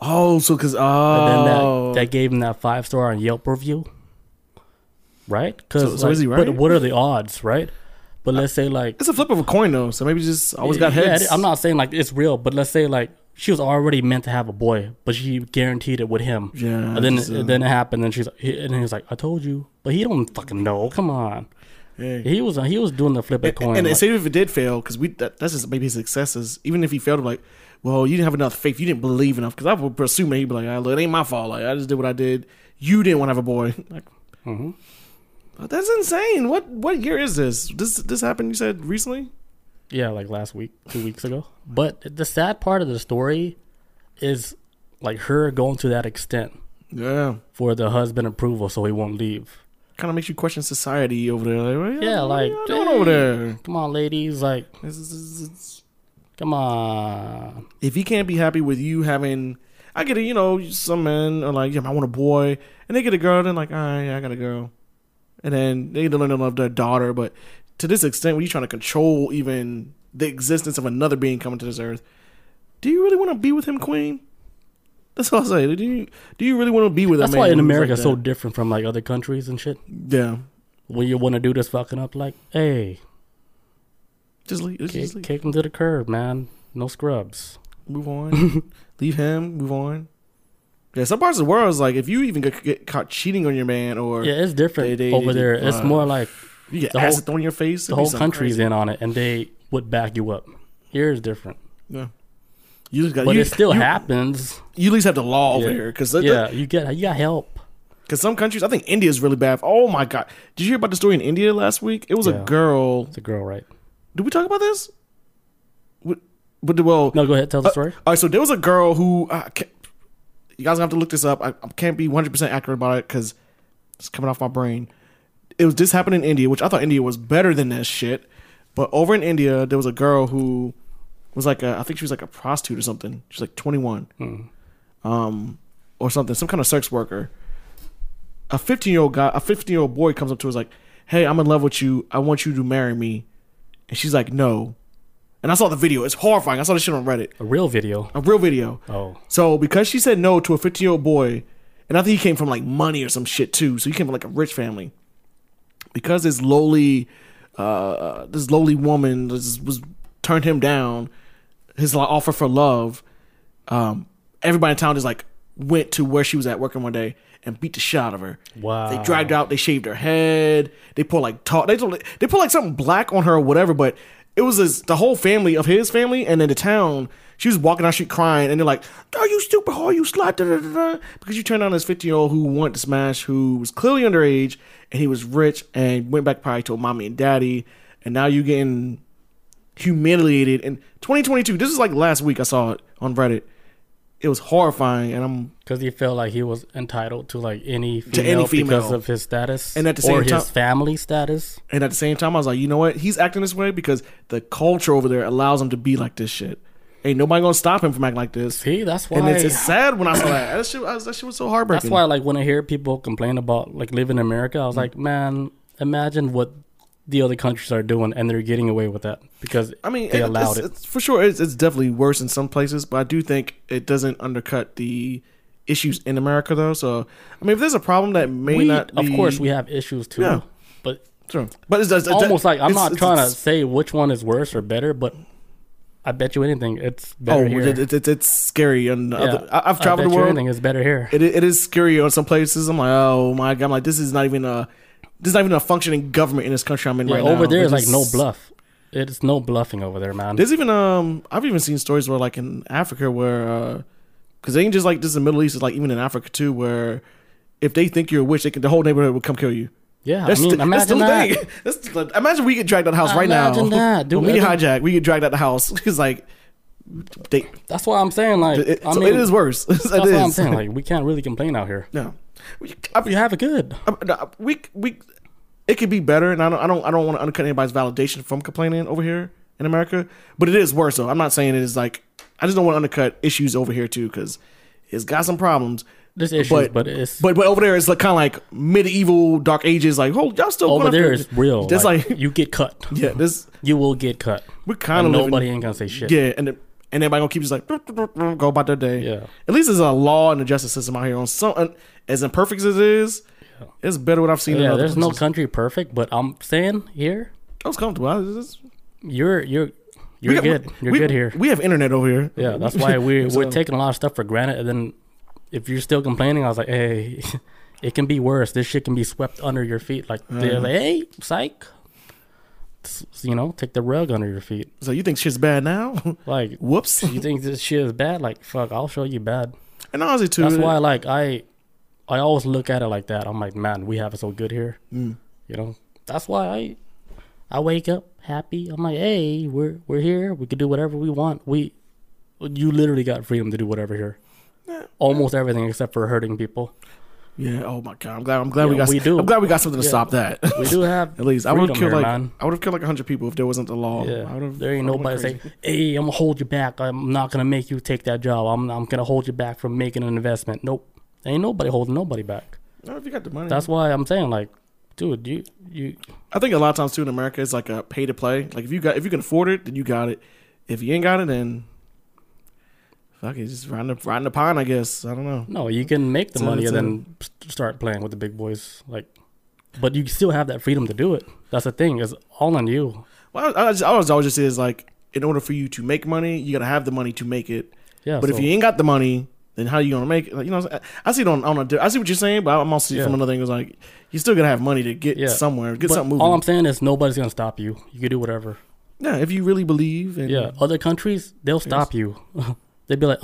Oh, so because and then that gave him that 5-star on Yelp review, right? So is he right? But what are the odds, right? But let's say like it's a flip of a coin though, so maybe just always got heads. Yeah, I'm not saying like it's real, but let's say like she was already meant to have a boy, but she guaranteed it with him. Yeah, and then it happened, and he was like, "I told you," but he don't fucking know. Come on, yeah. he was doing the flip of a coin. And like, say if it did fail, because that's just maybe his successes. Even if he failed, like, well, you didn't have enough faith, you didn't believe enough. Because I would assume that he'd be like, "Ah, look, it ain't my fault. Like, I just did what I did. You didn't want to have a boy." Like, mm-hmm. Oh, that's insane. What year is this? This happened, you said, recently? Yeah, like last week, 2 weeks ago. But the sad part of the story is like her going to that extent. Yeah. For the husband approval so he won't leave. Kind of makes you question society over there. Like, what what are you doing over there? Come on, ladies. Like, come on. If he can't be happy with you having... I get it, you know, some men are like, yeah, I want a boy. And they get a girl, then like, all right, yeah, I got a girl. And then they don't love their daughter. But to this extent, when you're trying to control even the existence of another being coming to this earth, do you really want to be with him, Queen? That's all I say. Do you really want to be with him? That's why in America it's so different from like other countries and shit. Yeah. When you want to do this fucking up, like, hey, just leave. Kick him to the curb, man. No scrubs. Move on. Leave him. Move on. Yeah, some parts of the world is like if you even get caught cheating on your man or yeah, it's different over there. It's more like you get acid thrown in your face. The whole country's in on it, and they would back you up. Here is different. Yeah, it still happens. You at least have the law over here because you got help. Because some countries, I think India is really bad. Oh my god, did you hear about the story in India last week? It was a girl. It's a girl, right? Did we talk about this? No, go ahead, tell the story. All right, so there was a girl who. You guys have to look this up. I can't be 100% accurate about it because it's coming off my brain. It was this happened in India, which I thought India was better than this shit. But over in India, there was a girl who was like I think she was like a prostitute or something. She's like 21 or something, some kind of sex worker. A 15-year-old boy comes up to her and is like, hey, I'm in love with you. I want you to marry me. And she's like, no. And I saw the video. It's horrifying. I saw this shit on Reddit. A real video. Oh. So because she said no to a 15-year-old boy, and I think he came from like money or some shit too. So he came from like a rich family. Because this lowly woman was turned him down, his offer for love. Everybody in town just like went to where she was at working one day and beat the shit out of her. Wow. They dragged her out. They shaved her head. They put like they put like something black on her or whatever, but. It was the whole family of his family, and in the town, she was walking down the street crying, and they're like, "Oh, you stupid whore, you slut!" Da, da, da, da. Because you turned on this 15-year-old who wanted to smash, who was clearly underage, and he was rich, and went back probably to mommy and daddy, and now you getting humiliated in 2022. This is like last week I saw it on Reddit. It was horrifying, and because he felt like he was entitled to like any female because of his status and at the same time, his family status. And at the same time, I was like, you know what? He's acting this way because the culture over there allows him to be like this shit. Ain't nobody gonna stop him from acting like this. See, that's why. And it's sad when I saw that. That shit was so heartbreaking. That's why, like, when I hear people complain about like living in America, I was like, man, imagine what the other countries are doing, and they're getting away with that because they allowed it. It's for sure, it's definitely worse in some places, but I do think it doesn't undercut the issues in America, though. So, if there's a problem that of course, we have issues too. Yeah. But true. But it's almost like I'm not trying to say which one is worse or better, but I bet you anything, it's better here. It's scary. And I've traveled the world. Anything is better here. It is scary on some places. I'm like, oh my god, I'm like, there's not even a functioning government in this country I'm in right now. Over there, it's like no bluff. It's no bluffing over there, man. There's even I've even seen stories where like in Africa where because they ain't just like this in the Middle East, it's like even in Africa too, where if they think you're a witch, the whole neighborhood will come kill you. Yeah, imagine that. Imagine we get dragged out of the house right now. Imagine that, dude. Media hijack. We get dragged out of the house because like. That's why I'm saying like it is worse. That's why I'm saying like we can't really complain out here. No. You have it good. It could be better, and I don't want to undercut anybody's validation from complaining over here. in America, but it is worse though. I'm not saying it is like, I just don't want to undercut issues over here too, because it's got some problems. There's issues, but it's but over there it's like kind of like medieval dark ages. Like, oh, y'all still over there is real. That's like you get cut. Yeah, this you will get cut. We're kind of nobody ain't gonna say shit. Yeah, and everybody gonna keep just like go about their day. Yeah, at least there's a law in the justice system out here. On some, as imperfect as it is, it's better what I've seen. Yeah, there's no country perfect, but I'm saying here, I was comfortable. You're good. You're good here. We have internet over here. Yeah, that's why we're taking a lot of stuff for granted, and then. If you're still complaining, I was like, hey, it can be worse. This shit can be swept under your feet. Like, they're like, hey, psych. You know, take the rug under your feet. So you think shit's bad now? Like, whoops. You think this shit is bad? Like, fuck, I'll show you bad. And honestly, too. That's why, like, I always look at it like that. I'm like, man, we have it so good here. Mm. You know? That's why I wake up happy. I'm like, hey, we're here. We can do whatever we want. You literally got freedom to do whatever here. Yeah. Almost everything except for hurting people. Yeah. Oh my god. I'm glad I'm glad we got something to stop that. We do have. At least I would have killed like 100 people if there wasn't the law. Yeah. There ain't nobody saying, "Hey, I'm gonna hold you back. I'm not gonna make you take that job. I'm gonna hold you back from making an investment." Nope. Ain't nobody holding nobody back. No, if you got the money. That's why I'm saying, like, dude, you. I think a lot of times too in America it's like a pay to play. Like if you can afford it, then you got it. If you ain't got it, then. Okay, just riding the pond, I guess. I don't know. No, you can make the money and then start playing with the big boys. Like, but you still have that freedom to do it. That's the thing. It's all on you. Well, I always say is like, in order for you to make money, you gotta have the money to make it. Yeah. But if you ain't got the money, then how are you gonna make it? Like, you know, I see it I see what you're saying, but I'm also seeing from another thing. It's like you still gotta have money to get somewhere, get something moving. All I'm saying is nobody's gonna stop you. You can do whatever. Yeah, if you really believe. And, other countries they'll stop you. They'd be like,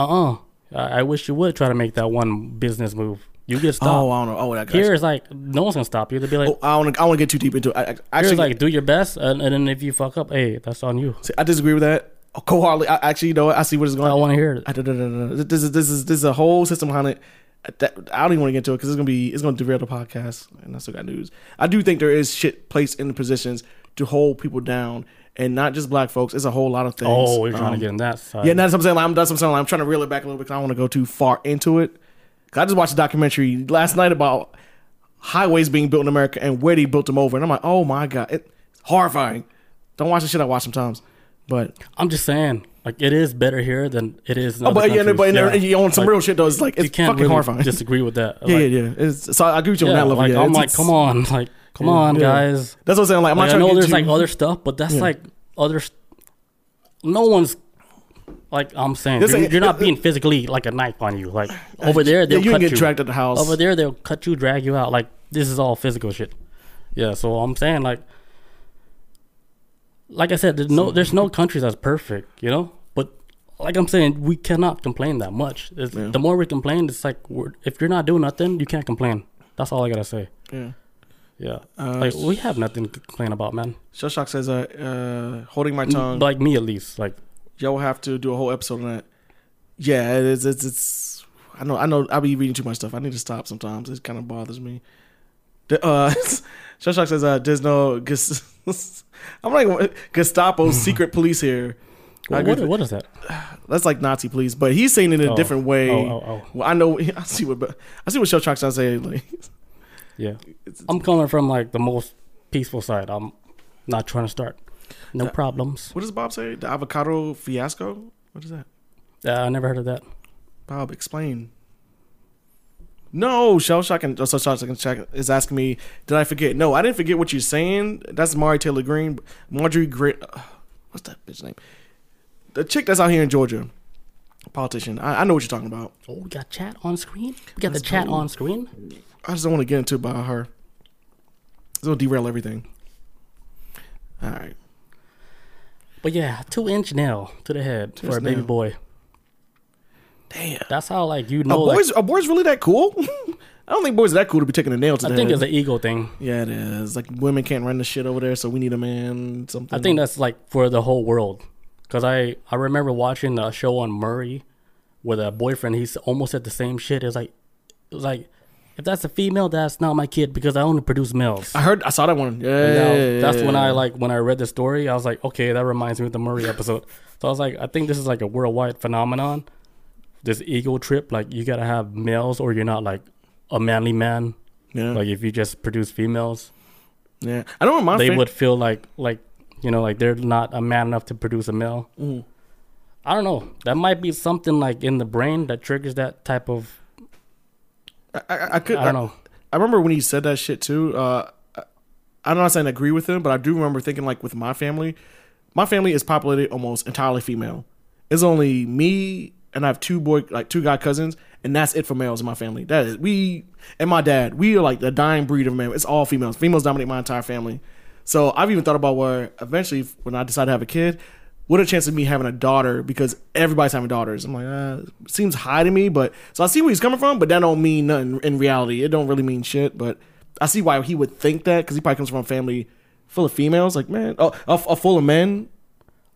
I wish you would try to make that one business move. You get stopped. Oh, I don't know. Oh, that here is like, no one's going to stop you. They'd be like, I want to get too deep into it. Here's like, do your best, and then if you fuck up, hey, that's on you. See, I disagree with that. Wholeheartedly, you know what? I see what is going on. I want to hear it. This is a whole system behind it. I don't even want to get into it because it's going to derail the podcast, and I still got news. I do think there is shit placed in the positions to hold people down. And not just black folks. It's a whole lot of things. Oh, we're trying to get in that side. Yeah, that's what I'm saying. That's what I'm saying. I'm trying to reel it back a little bit because I don't want to go too far into it. I just watched a documentary last night about highways being built in America and where they built them over. And I'm like, oh, my God. It's horrifying. Don't watch the shit I watch sometimes. But I'm just saying, like, it is better here than it is in other countries. And you own some real shit, though. It's like, it's fucking really horrifying. Disagree with that. Like, yeah. So I agree with you on that level. Like, I'm like, come on. Like, Come on, guys. That's what I'm saying. Like, I'm not trying to there's like other stuff, but that's like other. No one's like I'm saying. You're not being physically like a knife on you. Like over there, they'll cut you. You get dragged at the house. Over there, they'll cut you, drag you out. Like this is all physical shit. Yeah. So I'm saying like I said, there's no countries that's perfect, you know. But like I'm saying, we cannot complain that much. The more we complain, it's like if you're not doing nothing, you can't complain. That's all I gotta say. Yeah. Yeah, like we have nothing to complain about, man. Shell Shock says, "Holding my tongue." Like me, at least. Like y'all have to do a whole episode on that. Yeah, it's. I know. I be reading too much stuff. I need to stop sometimes. It kind of bothers me. Shell Shock says, "There's no." I'm like Gestapo's secret police here. Well, what is that? That's like Nazi police, but he's saying it in a different way. Well, I know. I see what Shell Shock's trying to say. Like. Yeah, I'm coming from like the most peaceful side. I'm not trying to start no problems. What does Bob say? The avocado fiasco? What is that? I never heard of that. Bob, explain. No, Shell Shock is asking me, did I forget? No, I didn't forget what you're saying. That's Mari Taylor Greene. Marjorie Greene. What's that bitch's name? The chick that's out here in Georgia. Politician. I know what you're talking about. Oh, we got chat on screen? We got that's the chat on screen? I just don't want to get into it about her. It's going to derail everything. All right. But yeah, 2-inch nail to the head for a baby boy. Damn. That's how, like, you know. Are boys really that cool? I don't think boys are that cool to be taking a nail to the head. I think it's an ego thing. Yeah, it is. Like, women can't run the shit over there, so we need a man, something. I think that's, like, for the whole world. Because I remember watching a show on Murray with a boyfriend. He's almost said the same shit. It was like... if that's a female, that's not my kid because I only produce males. I saw that one. When I read the story, I was like, okay, that reminds me of the Murray episode. So I was like, I think this is like a worldwide phenomenon. This ego trip, like you gotta have males or you're not like a manly man. Yeah. Like if you just produce females, yeah, I don't know. They would feel like you know, like they're not a man enough to produce a male. Mm. I don't know. That might be something like in the brain that triggers that type of. I don't know. I remember when he said that shit too. I'm not saying I agree with him, but I do remember thinking like with my family is populated almost entirely female. It's only me. And I have two guy cousins, and that's it for males in my family. That is, we and my dad, we are like the dying breed of men. It's all females. Females dominate my entire family. So I've even thought about where eventually, when I decide to have a kid, what are the chances of me having a daughter? Because everybody's having daughters. I'm like, seems high to me, but so I see where he's coming from, but that don't mean nothing in reality. It don't really mean shit, but I see why he would think that because he probably comes from a family full of females, like man, full of men.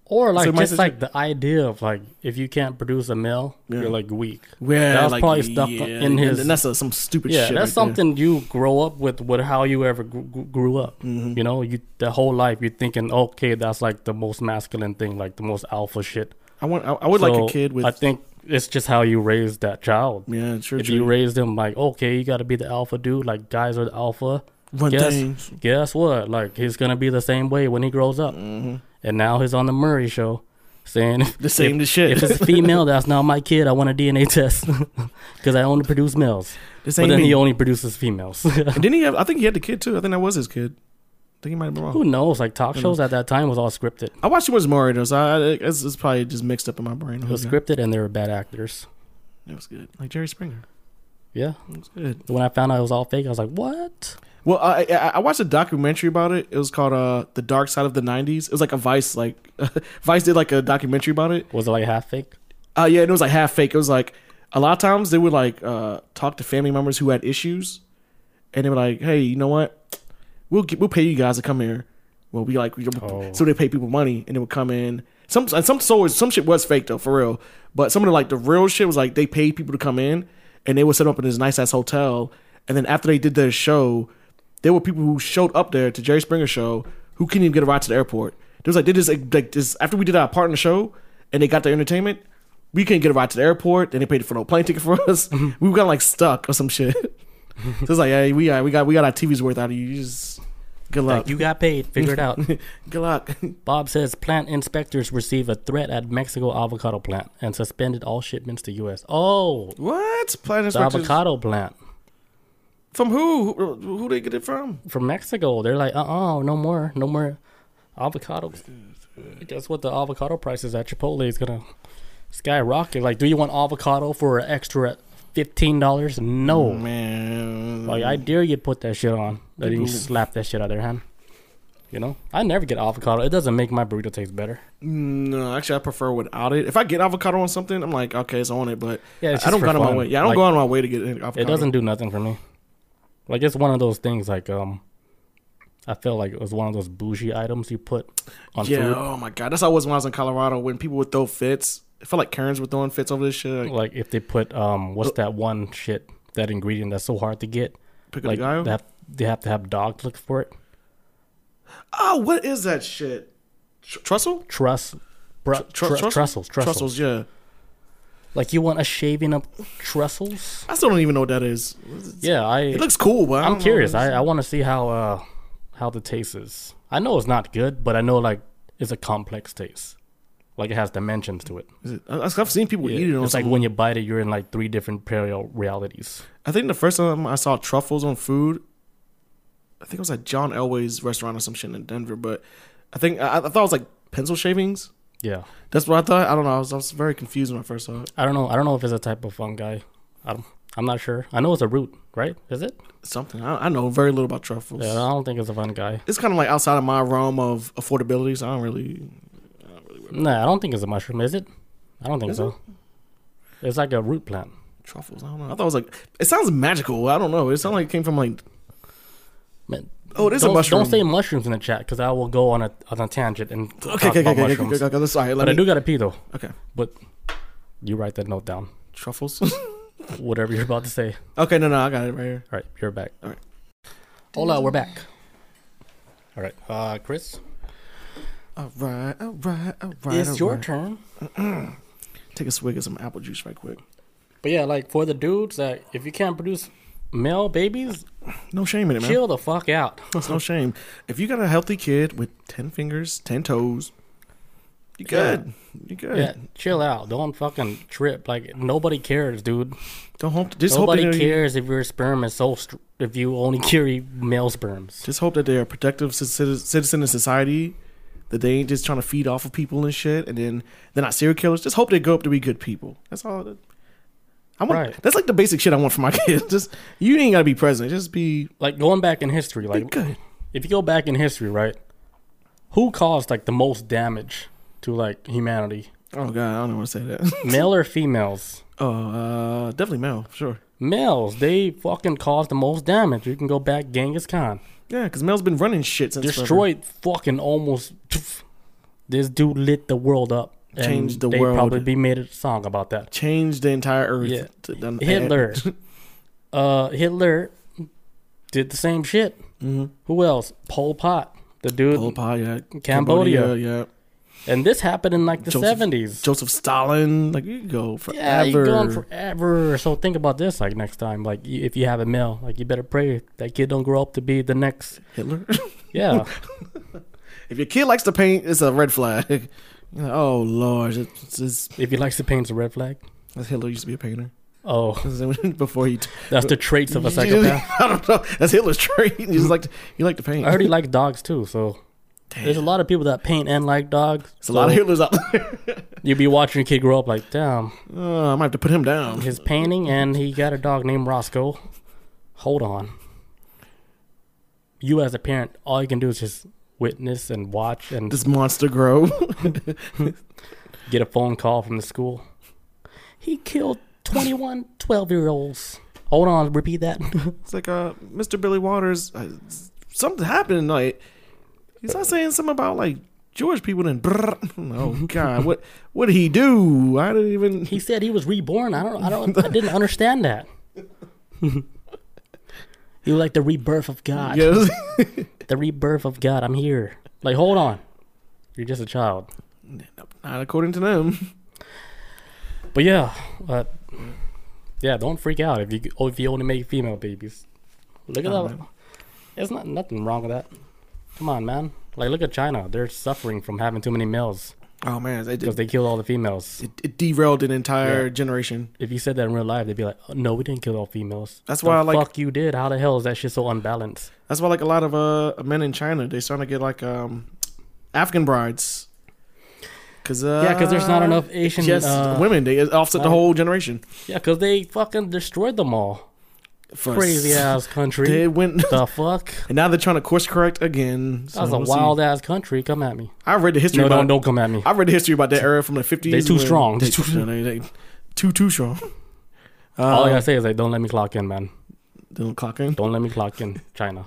Or like so just like the idea of like if you can't produce a male, you're like weak. Yeah, that was like, probably stuff in his. And that's some stupid shit. Yeah, that's right something there. You grow up with how you ever grew up. Mm-hmm. You know, the whole life you're thinking, okay, that's like the most masculine thing, like the most alpha shit. I would like a kid with. I think it's just how you raise that child. Yeah, true. If you raise them like, okay, you got to be the alpha dude. Like guys are the alpha. Guess what? Like he's gonna be the same way when he grows up. Mm-hmm. And now he's on the Murray Show saying if it's a female, that's not my kid. I want a DNA test because I only produce males. He only produces females. And didn't he have? I think he had the kid too. I think that was his kid. I think he might have been wrong. Who knows? Like talk shows at that time was all scripted. I watched it was Murray though, so it's probably just mixed up in my brain. It was scripted and they were bad actors. It was good, like Jerry Springer. Yeah, it was good. When I found out it was all fake, I was like, what? Well, I watched a documentary about it. It was called "The Dark Side of the '90s." It was like a Vice, Vice did like a documentary about it. Was it like half fake? Yeah, and it was like half fake. It was like a lot of times they would like talk to family members who had issues, and they were like, "Hey, you know what? We'll pay you guys to come here." Well, so they pay people money, and they would come in. Some shit was fake though, for real. But some of the real shit was like they paid people to come in, and they would set up in this nice ass hotel, and then after they did their show. There were people who showed up there to Jerry Springer show who couldn't even get a ride to the airport. There was like they just like this after we did our part in the show and they got their entertainment, we couldn't get a ride to the airport. Then they paid for no plane ticket for us. We got like stuck or some shit. So it's like, hey, we got our TV's worth out of you. You just good luck. Like you got paid. Figure it out. Good luck. Bob says plant inspectors receive a threat at Mexico avocado plant and suspended all shipments to U.S. Oh, what plant inspectors? The avocado plant. From who? Who they get it from? From Mexico. They're like, no more avocados. Guess what? The avocado prices at Chipotle is gonna skyrocket. Like, do you want avocado for an extra $15? No, man. Like, I dare you put that shit on. That you slap that shit out of their hand. You know, I never get avocado. It doesn't make my burrito taste better. No, actually, I prefer without it. If I get avocado on something, I'm like, okay, it's on it, but yeah, I don't go out of my way. Yeah, I don't go out of my way to get avocado. It doesn't do nothing for me. Like, it's one of those things, like, I feel like it was one of those bougie items you put on food. Oh, my God. That's how it was when I was in Colorado, when people would throw fits. I felt like Karens were throwing fits over this shit. Like, if they put, that ingredient that's so hard to get? Pico de gallo? They have to have dogs look for it. Oh, what is that shit? Trussel? Trussels. Trussels, yeah. Like, you want a shaving of trussels? I still don't even know what that is. It looks cool, but I'm curious. I want to see how the taste is. I know it's not good, but I know, like, it's a complex taste. Like, it has dimensions to it. I've seen people eat it. It's like when you bite it, you're in, like, three different parallel realities. I think the first time I saw truffles on food, I think it was at John Elway's restaurant or some shit in Denver, but I think I thought it was, like, pencil shavings. Yeah, that's what I thought. I don't know. I was very confused when I first saw it. I don't know if it's a type of fungi. I'm not sure. I know it's a root, right? Is it something? I know very little about truffles. Yeah, I don't think it's a fungi. It's kind of like outside of my realm of affordability, so I don't really. I don't think it's a mushroom. Is it? I don't think is so. It? It's like a root plant. Truffles. I don't know. I thought it was like it sounds magical. I don't know. It sounded like it came from like. Man, oh, it is a mushroom. Don't say mushrooms in the chat because I will go on a tangent and talk about mushrooms. Okay, sorry, but I do got to pee though. Okay, but you write that note down. Truffles. whatever you're about to say. Okay, no, I got it right here. All right, you're back. All right. Hola, we're back. All right, Chris. All right. It's your turn. Take a swig of some apple juice right quick. But yeah, like for the dudes that if you can't produce male babies, no shame in it, man. Chill the fuck out. It's no shame. If you got a healthy kid with 10 fingers, 10 toes, you good. Yeah. You good. Yeah, chill out. Don't fucking trip. Like nobody cares, dude. Don't hope. Just nobody hope cares if your sperm is so. If you only carry male sperms, just hope that they are protective citizen in society. That they ain't just trying to feed off of people and shit, and then they're not serial killers. Just hope they grow up to be good people. That's all. I want. Right. That's like the basic shit I want for my kids. Just you ain't gotta be president. Just be like going back in history. Like good. If you go back in history, right? Who caused like the most damage to like humanity? Oh god, I don't even want to say that. Male or females? Oh, definitely male. Sure. Males, they fucking caused the most damage. You can go back Genghis Khan. Yeah, because males been running shit since destroyed forever. Fucking almost. This dude lit the world up. Changed the world. They probably made a song about that. Changed the entire earth. Yeah. Hitler. Hitler did the same shit. Mm-hmm. Who else? Pol Pot. The dude. Pol Pot, yeah. Cambodia, yeah. And this happened in like the 70s. Joseph Stalin. Like you go forever. Yeah, you're going forever. So think about this like next time. Like if you have a male, like you better pray that kid don't grow up to be the next Hitler. Yeah. If your kid likes to paint, it's a red flag. Oh Lord, it's if he likes to paint, it's a red flag. Hitler used to be a painter. Oh, before that's the traits of a psychopath. I don't know. That's Hitler's trait. He just like to paint. I heard he liked dogs too. So damn. There's a lot of people that paint and like dogs. There's a lot of Hitlers out there. You'll be watching a kid grow up like, damn. I might have to put him down. His painting, and he got a dog named Roscoe. Hold on. You as a parent, all you can do is just witness and watch and this monster grow. Get a phone call from the school. He killed 21 12-year-olds. Hold on, repeat that. It's like Mr. Billy Walters, something happened tonight. He's not saying something about like Jewish people. And oh god, what did he do? I didn't even. He said he was reborn. I didn't understand that. You like the rebirth of God. Yes. The rebirth of God. I'm here. Like, hold on. You're just a child. Not according to them. But yeah. Yeah, don't freak out if you only make female babies. Look at that. Man. There's nothing wrong with that. Come on, man. Like, look at China. They're suffering from having too many males. Oh, man. Because they killed all the females. It derailed an entire generation. If you said that in real life, they'd be like, oh, no, we didn't kill all females. That's why fuck you did. How the hell is that shit so unbalanced? That's why, like, a lot of men in China, they're starting to get, like, African brides. Because there's not enough Asian... Yes, women. They offset the whole generation. Yeah, because they fucking destroyed them all. Crazy-ass country. They went... The fuck? And now they're trying to course-correct again. So that was a wild-ass country. Come at me. I read the history about... No, don't come at me. I read the history about that era from the 50s. They're too strong. They're too strong. All I gotta say is, like, don't let me clock in, man. Don't clock in? Don't let me clock in, China.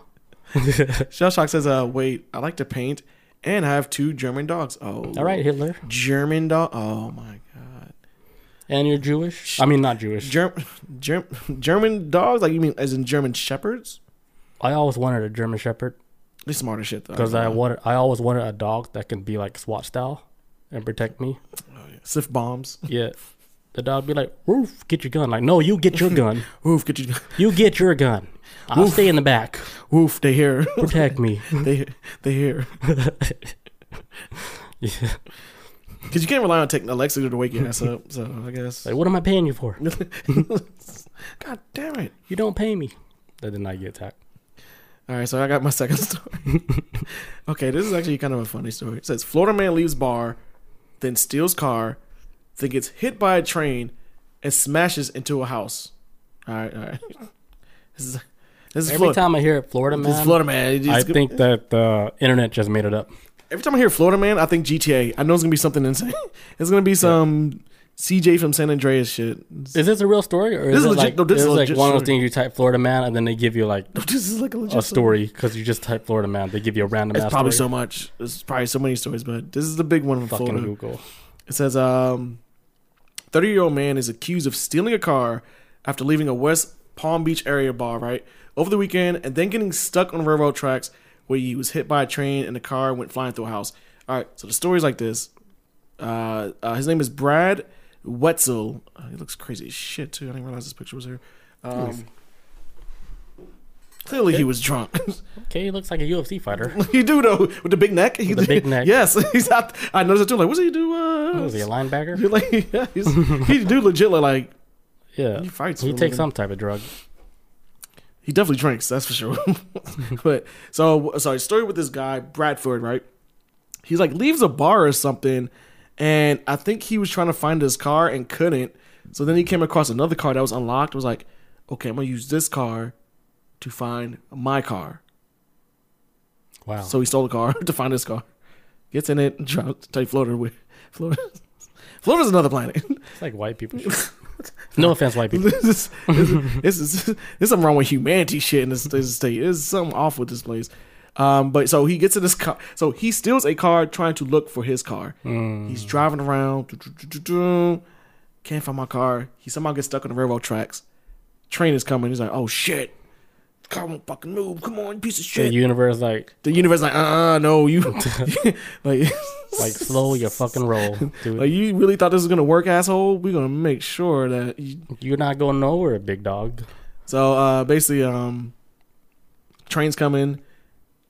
Shell Shock says, wait, I like to paint, and I have 2 German dogs. Oh. All right, Hitler. German dog. Oh, my God. And you're Jewish? I mean, not Jewish. German dogs? Like, you mean as in German shepherds? I always wanted a German shepherd. They're smart as shit, though. Because I always wanted a dog that can be, like, SWAT style and protect me. Oh, yeah. Sift bombs. Yeah. The dog would be like, Roof, get your gun. Like, no, you get your gun. Roof, get your gun. You get your gun. I'll stay in the back. Roof, they here. Protect me. They here. Yeah. Because you can't rely on Alexa to wake your ass up, so I guess. Like, what am I paying you for? God damn it. You don't pay me. That did not get attacked. All right, so I got my second story. Okay, this is actually kind of a funny story. It says, Florida man leaves bar, then steals car, then gets hit by a train, and smashes into a house. All right. This is every Florida. Time I hear it, Florida man. This is Florida man. I think that the internet just made it up. Every time I hear Florida man, I think GTA. I know it's going to be something insane. It's going to be some CJ from San Andreas shit. Is this a real story? Or this is legit. Like, no, this is like one of those things you type Florida man and then they give you like, no, this is like a legit story because you just type Florida man. They give you a random ass story. It's probably so much. There's probably so many stories, but this is the big one from fucking Florida. Google. It says, 30-year-old man is accused of stealing a car, after leaving a West Palm Beach area bar, right, over the weekend, and then getting stuck on railroad tracks where he was hit by a train and a car went flying through a house. All right, so the story's like this. His name is Brad Wetzel. He looks crazy as shit, too. I didn't realize this picture was here. Clearly he was drunk. Okay, he looks like a UFC fighter. He do, though. With the big neck. With the big neck. Yes. He's not, I noticed it, too. Like, what's he do? Was he a linebacker? Like, yeah, he do legit look like... Yeah. He fights. He takes some type of drug. He definitely drinks, that's for sure. But so I started with this guy, Bradford, right? He's like leaves a bar or something, and I think he was trying to find his car and couldn't. So then he came across another car that was unlocked. Was like, okay, I'm gonna use this car to find my car. Wow. So he stole the car to find his car. Gets in it and tries to take Floater with Florida's another planet. It's like white people shit. No offense, white people. There's something wrong with humanity shit in this state. There's something off with this place. But so he gets in this car. So he steals a car trying to look for his car. He's driving around. Can't find my car. He somehow gets stuck on the railroad tracks. Train is coming. He's like, oh shit. Car won't fucking move. Come on, you piece of shit. The universe like, no, you like slow your fucking roll, dude. Like, you really thought this was gonna work, asshole? We're gonna make sure that you're not going nowhere, big dog. So basically, train's coming, and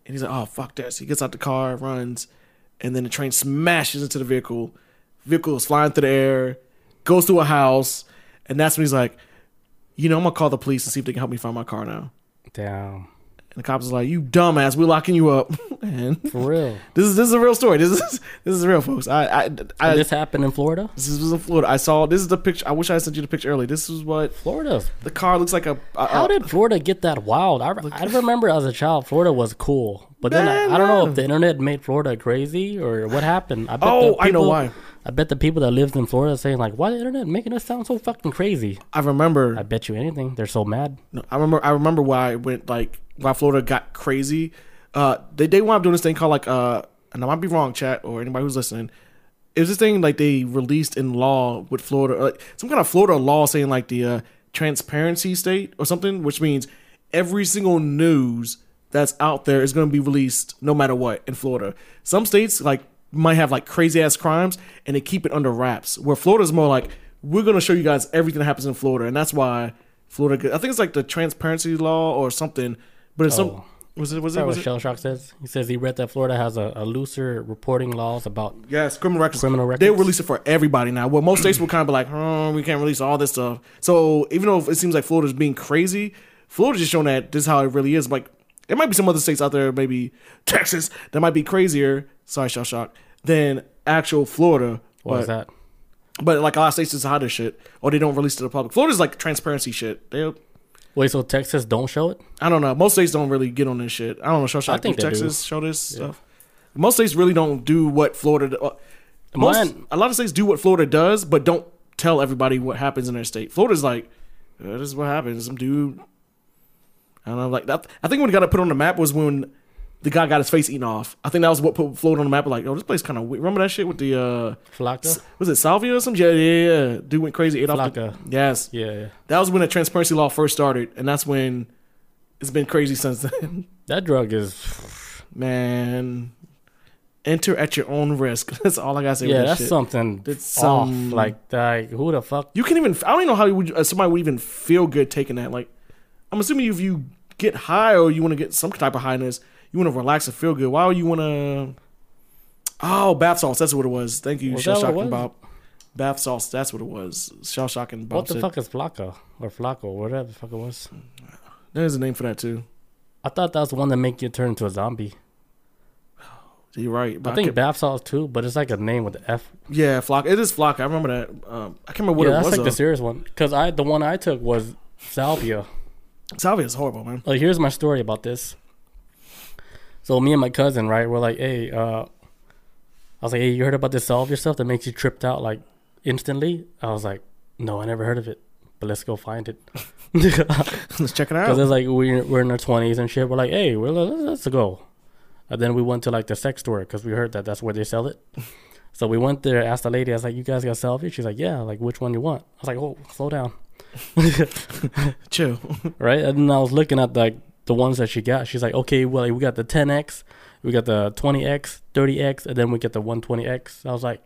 he's like, oh fuck this. He gets out the car, runs, and then the train smashes into the vehicle. Vehicle is flying through the air, goes through a house, and that's when he's like, you know, I'm gonna call the police and see if they can help me find my car now. Down. And the cops is like, you dumbass, we're locking you up. And for real, this is a real story. This is real, folks. I this happened in Florida. This was in Florida. I saw this is the picture. I wish I sent you the picture earlier. This is what Florida. The car looks like a. How did Florida get that wild? I remember as a child, Florida was cool, but then I don't know if the internet made Florida crazy or what happened. I know why. I bet the people that lives in Florida are saying like, why the internet making us sound so fucking crazy? I bet you anything. They're so mad. No, I remember why it went like why Florida got crazy. They wound up doing this thing called like and I might be wrong, chat or anybody who's listening. It was this thing like they released in law with Florida, like some kind of Florida law saying like the transparency state or something, which means every single news that's out there is going to be released no matter what in Florida. Some states like might have like crazy ass crimes and they keep it under wraps. Where Florida's more like, we're gonna show you guys everything that happens in Florida, and that's why Florida. I think it's like the transparency law or something. But it's some was it Shell Shock says? He says he read that Florida has a looser reporting laws about criminal records. They release it for everybody now. Well, most states will kind of be like, we can't release all this stuff. So even though it seems like Florida's being crazy, Florida's just showing that this is how it really is. Like there might be some other states out there, maybe Texas, that might be crazier. Sorry, Shell Shock. Than actual Florida. What is that? But like a lot of states just hide their shit, or they don't release it to the public. Florida's like transparency shit. Wait, so Texas don't show it? I don't know. Most states don't really get on this shit. I don't know. Shell Shock. I think Texas show this stuff. Most states really don't do what Florida. A lot of states do what Florida does, but don't tell everybody what happens in their state. Florida's like, this is what happens. Some dude. I don't know. Like that. I think when it got put on the map was when. The guy got his face eaten off. I think that was what put Floyd on the map. Like, this place kind of weird. Remember that shit with the was it salvia or something? Yeah. Dude went crazy. Ate off the, yes. Yeah. That was when the transparency law first started, and that's when it's been crazy since then. That drug is enter at your own risk. That's all I gotta say. Yeah, with that's shit. Something. It's off. Like who the fuck? You can even. I don't even know how somebody would even feel good taking that. Like, I'm assuming if you get high or you want to get some type of highness. You want to relax and feel good. Why would you want to... Oh, bath salts. That's what it was. Thank you, Shell Shock and Bob. Bath salts. That's what it was. Shell Shock and Bob. What the fuck is Flocka? Or Flocko? Whatever the fuck it was. There's a name for that, too. I thought that was the one that make you turn into a zombie. You're right. But I think bath salts, too, but it's like a name with an F. Yeah, Flocka. It is Flocka. I remember that. I can't remember what it was. That's like the serious one. Because the one I took was salvia. Salvia is horrible, man. Like, here's my story about this. So me and my cousin, right, we're like, hey, I was like, hey, you heard about this salvia stuff that makes you tripped out like instantly? I was like, no, I never heard of it, but let's go find it. Let's check it out. Because it's like we're in our 20s and shit. We're like, hey, let's go. And then we went to like the sex store because we heard that that's where they sell it. So we went there, asked the lady, I was like, you guys got salvia? She's like, yeah, like which one you want? I was like, oh, slow down. True. Right? And then I was looking at like the ones that she got. She's like, okay, well, we got the 10X, we got the 20X, 30X, and then we get the 120X. I was like,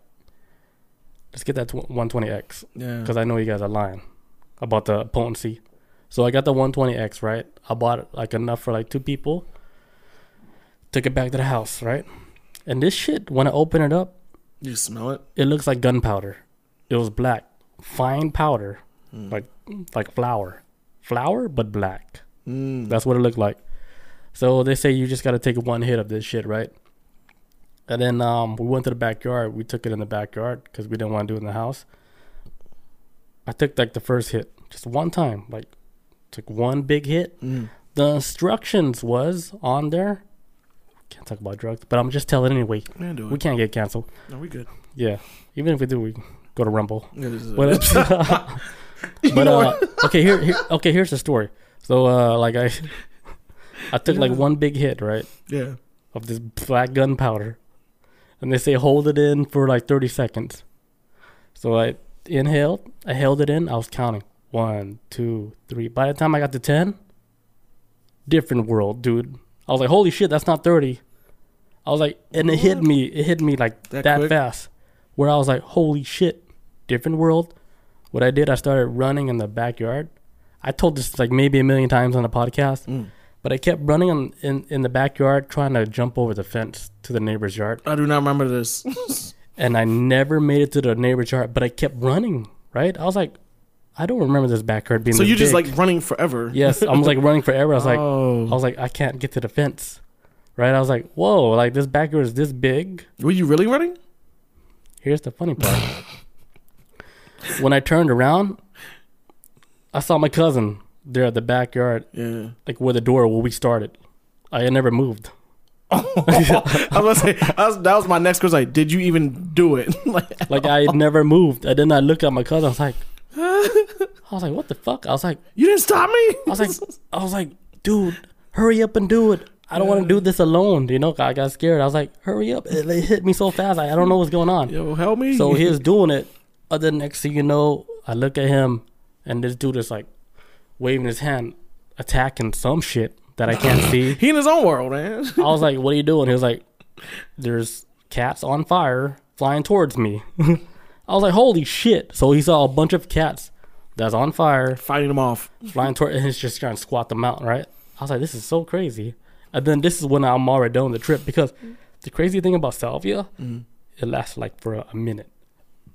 let's get that 120X. Yeah. Because I know you guys are lying about the potency. So I got the 120X, right? I bought like enough for like two people. Took it back to the house, right? And this shit, when I open it up, you smell it? It looks like gunpowder. It was black. Fine powder. Like flour. Flour, but black. That's what it looked like. So they say you just got to take one hit of this shit, right? And then we went to the backyard. We took it in the backyard because we didn't want to do it in the house. I took like the first hit. Just one time. Like, took one big hit. The instructions was on there. Can't talk about drugs, but I'm just telling anyway. Yeah, we can't get canceled. No, we good. Yeah. Even if we do, we go to Rumble. Yeah, this is but okay, here's the story. So like I took like one big hit, right? Yeah. Of this black gunpowder. And they say hold it in for like 30 seconds. So I inhaled, I held it in, I was counting. 1, 2, 3. By the time I got to 10, different world, dude. I was like, holy shit, that's not 30. I was like, and it hit me. It hit me like that fast. Where I was like, holy shit, different world. What I did, I started running in the backyard. I told this like maybe a million times on the podcast. But I kept running in the backyard trying to jump over the fence to the neighbor's yard. I do not remember this. And I never made it to the neighbor's yard, but I kept running, right? I was like, I don't remember this backyard being so you just big. Like running forever. Yes, I was like running forever. I was like, I can't get to the fence, right? I was like, whoa, like this backyard is this big. Were you really running? Here's the funny part. When I turned around, I saw my cousin there at the backyard, like where the door where we started. I had never moved. I was gonna say that was my next question. Like, did you even do it? like I had never moved. And then I looked at my cousin. I was like. What the fuck? I was like, you didn't stop me. I was like, dude, hurry up and do it. I don't want to do this alone. You know, I got scared. I was like, hurry up. It hit me so fast. I don't know what's going on. Yo, help me. So he was doing it. The next thing you know, I look at him and this dude is like waving his hand, attacking some shit that I can't see. He in his own world, man. I was like, what are you doing? He was like, there's cats on fire flying towards me. I was like, holy shit. So he saw a bunch of cats that's on fire. Fighting them off. Flying toward, and he's just trying to squat them out, right? I was like, this is so crazy. And then this is when I'm already done the trip because the crazy thing about salvia, it lasts like for a minute.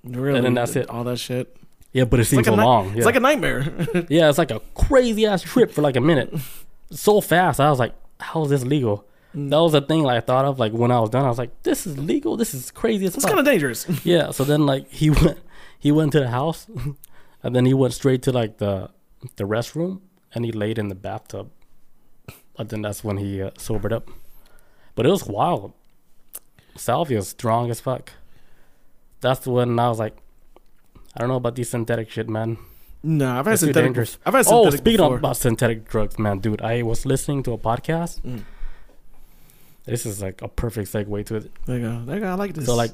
Really? And then that's it. All that shit? Yeah, but it seems so long. It's like a nightmare. Yeah, it's like a crazy ass trip for like a minute. So fast. I was like, how is this legal? That was the thing like, I thought of like when I was done. I was like, this is legal. This is crazy. It's kind of dangerous. Yeah. So then like he went to the house and then he went straight to like the restroom and he laid in the bathtub. And then that's when he sobered up. But it was wild. Salvia is strong as fuck. That's when I was like, I don't know about these synthetic shit, man. No, I've had synthetic. Speaking about synthetic drugs, man, dude. I was listening to a podcast. This is like a perfect segue to it. There you go. I like this. So like,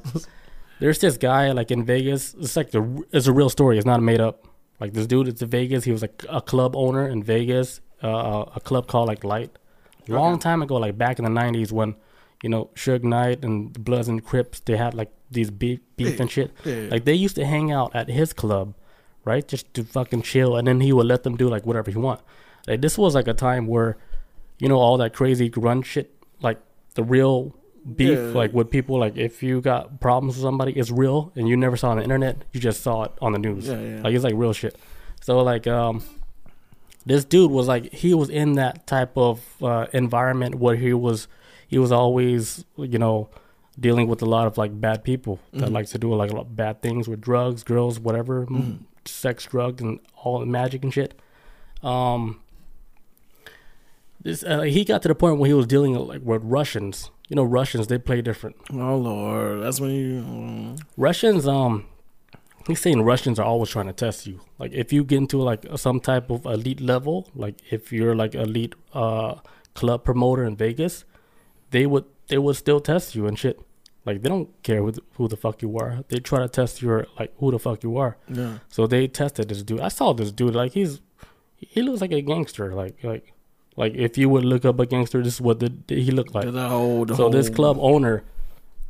there's this guy like in Vegas. It's like it's a real story. It's not made up. Like this dude, it's in Vegas. He was like a club owner in Vegas, a club called like Light. Long time ago, like back in the 90s when, you know, Suge Knight and the Bloods and Crips, they had like these beef and shit. Yeah. Like they used to hang out at his club, right? Just to fucking chill. And then he would let them do like whatever he want. Like this was like a time where, you know, all that crazy grunge shit, like, the real beef, like with people, like if you got problems with somebody, it's real and you never saw it on the internet, you just saw it on the news. Yeah. Like it's like real shit. So like this dude was like, he was in that type of environment where he was always, you know, dealing with a lot of like bad people that likes to do like a lot of bad things with drugs, girls, whatever, sex, drugs, and all the magic and shit. This, he got to the point where he was dealing like with Russians. You know, Russians, they play different. Oh Lord, that's when you Russians. He's saying Russians are always trying to test you. Like if you get into like some type of elite level, like if you're like elite club promoter in Vegas, they would still test you and shit. Like, they don't care who the fuck you are. They try to test your, like, who the fuck you are. Yeah. So they tested this dude. I saw this dude. Like, he looks like a gangster. Like if you would look up a gangster, this is what he looked like. So this club owner,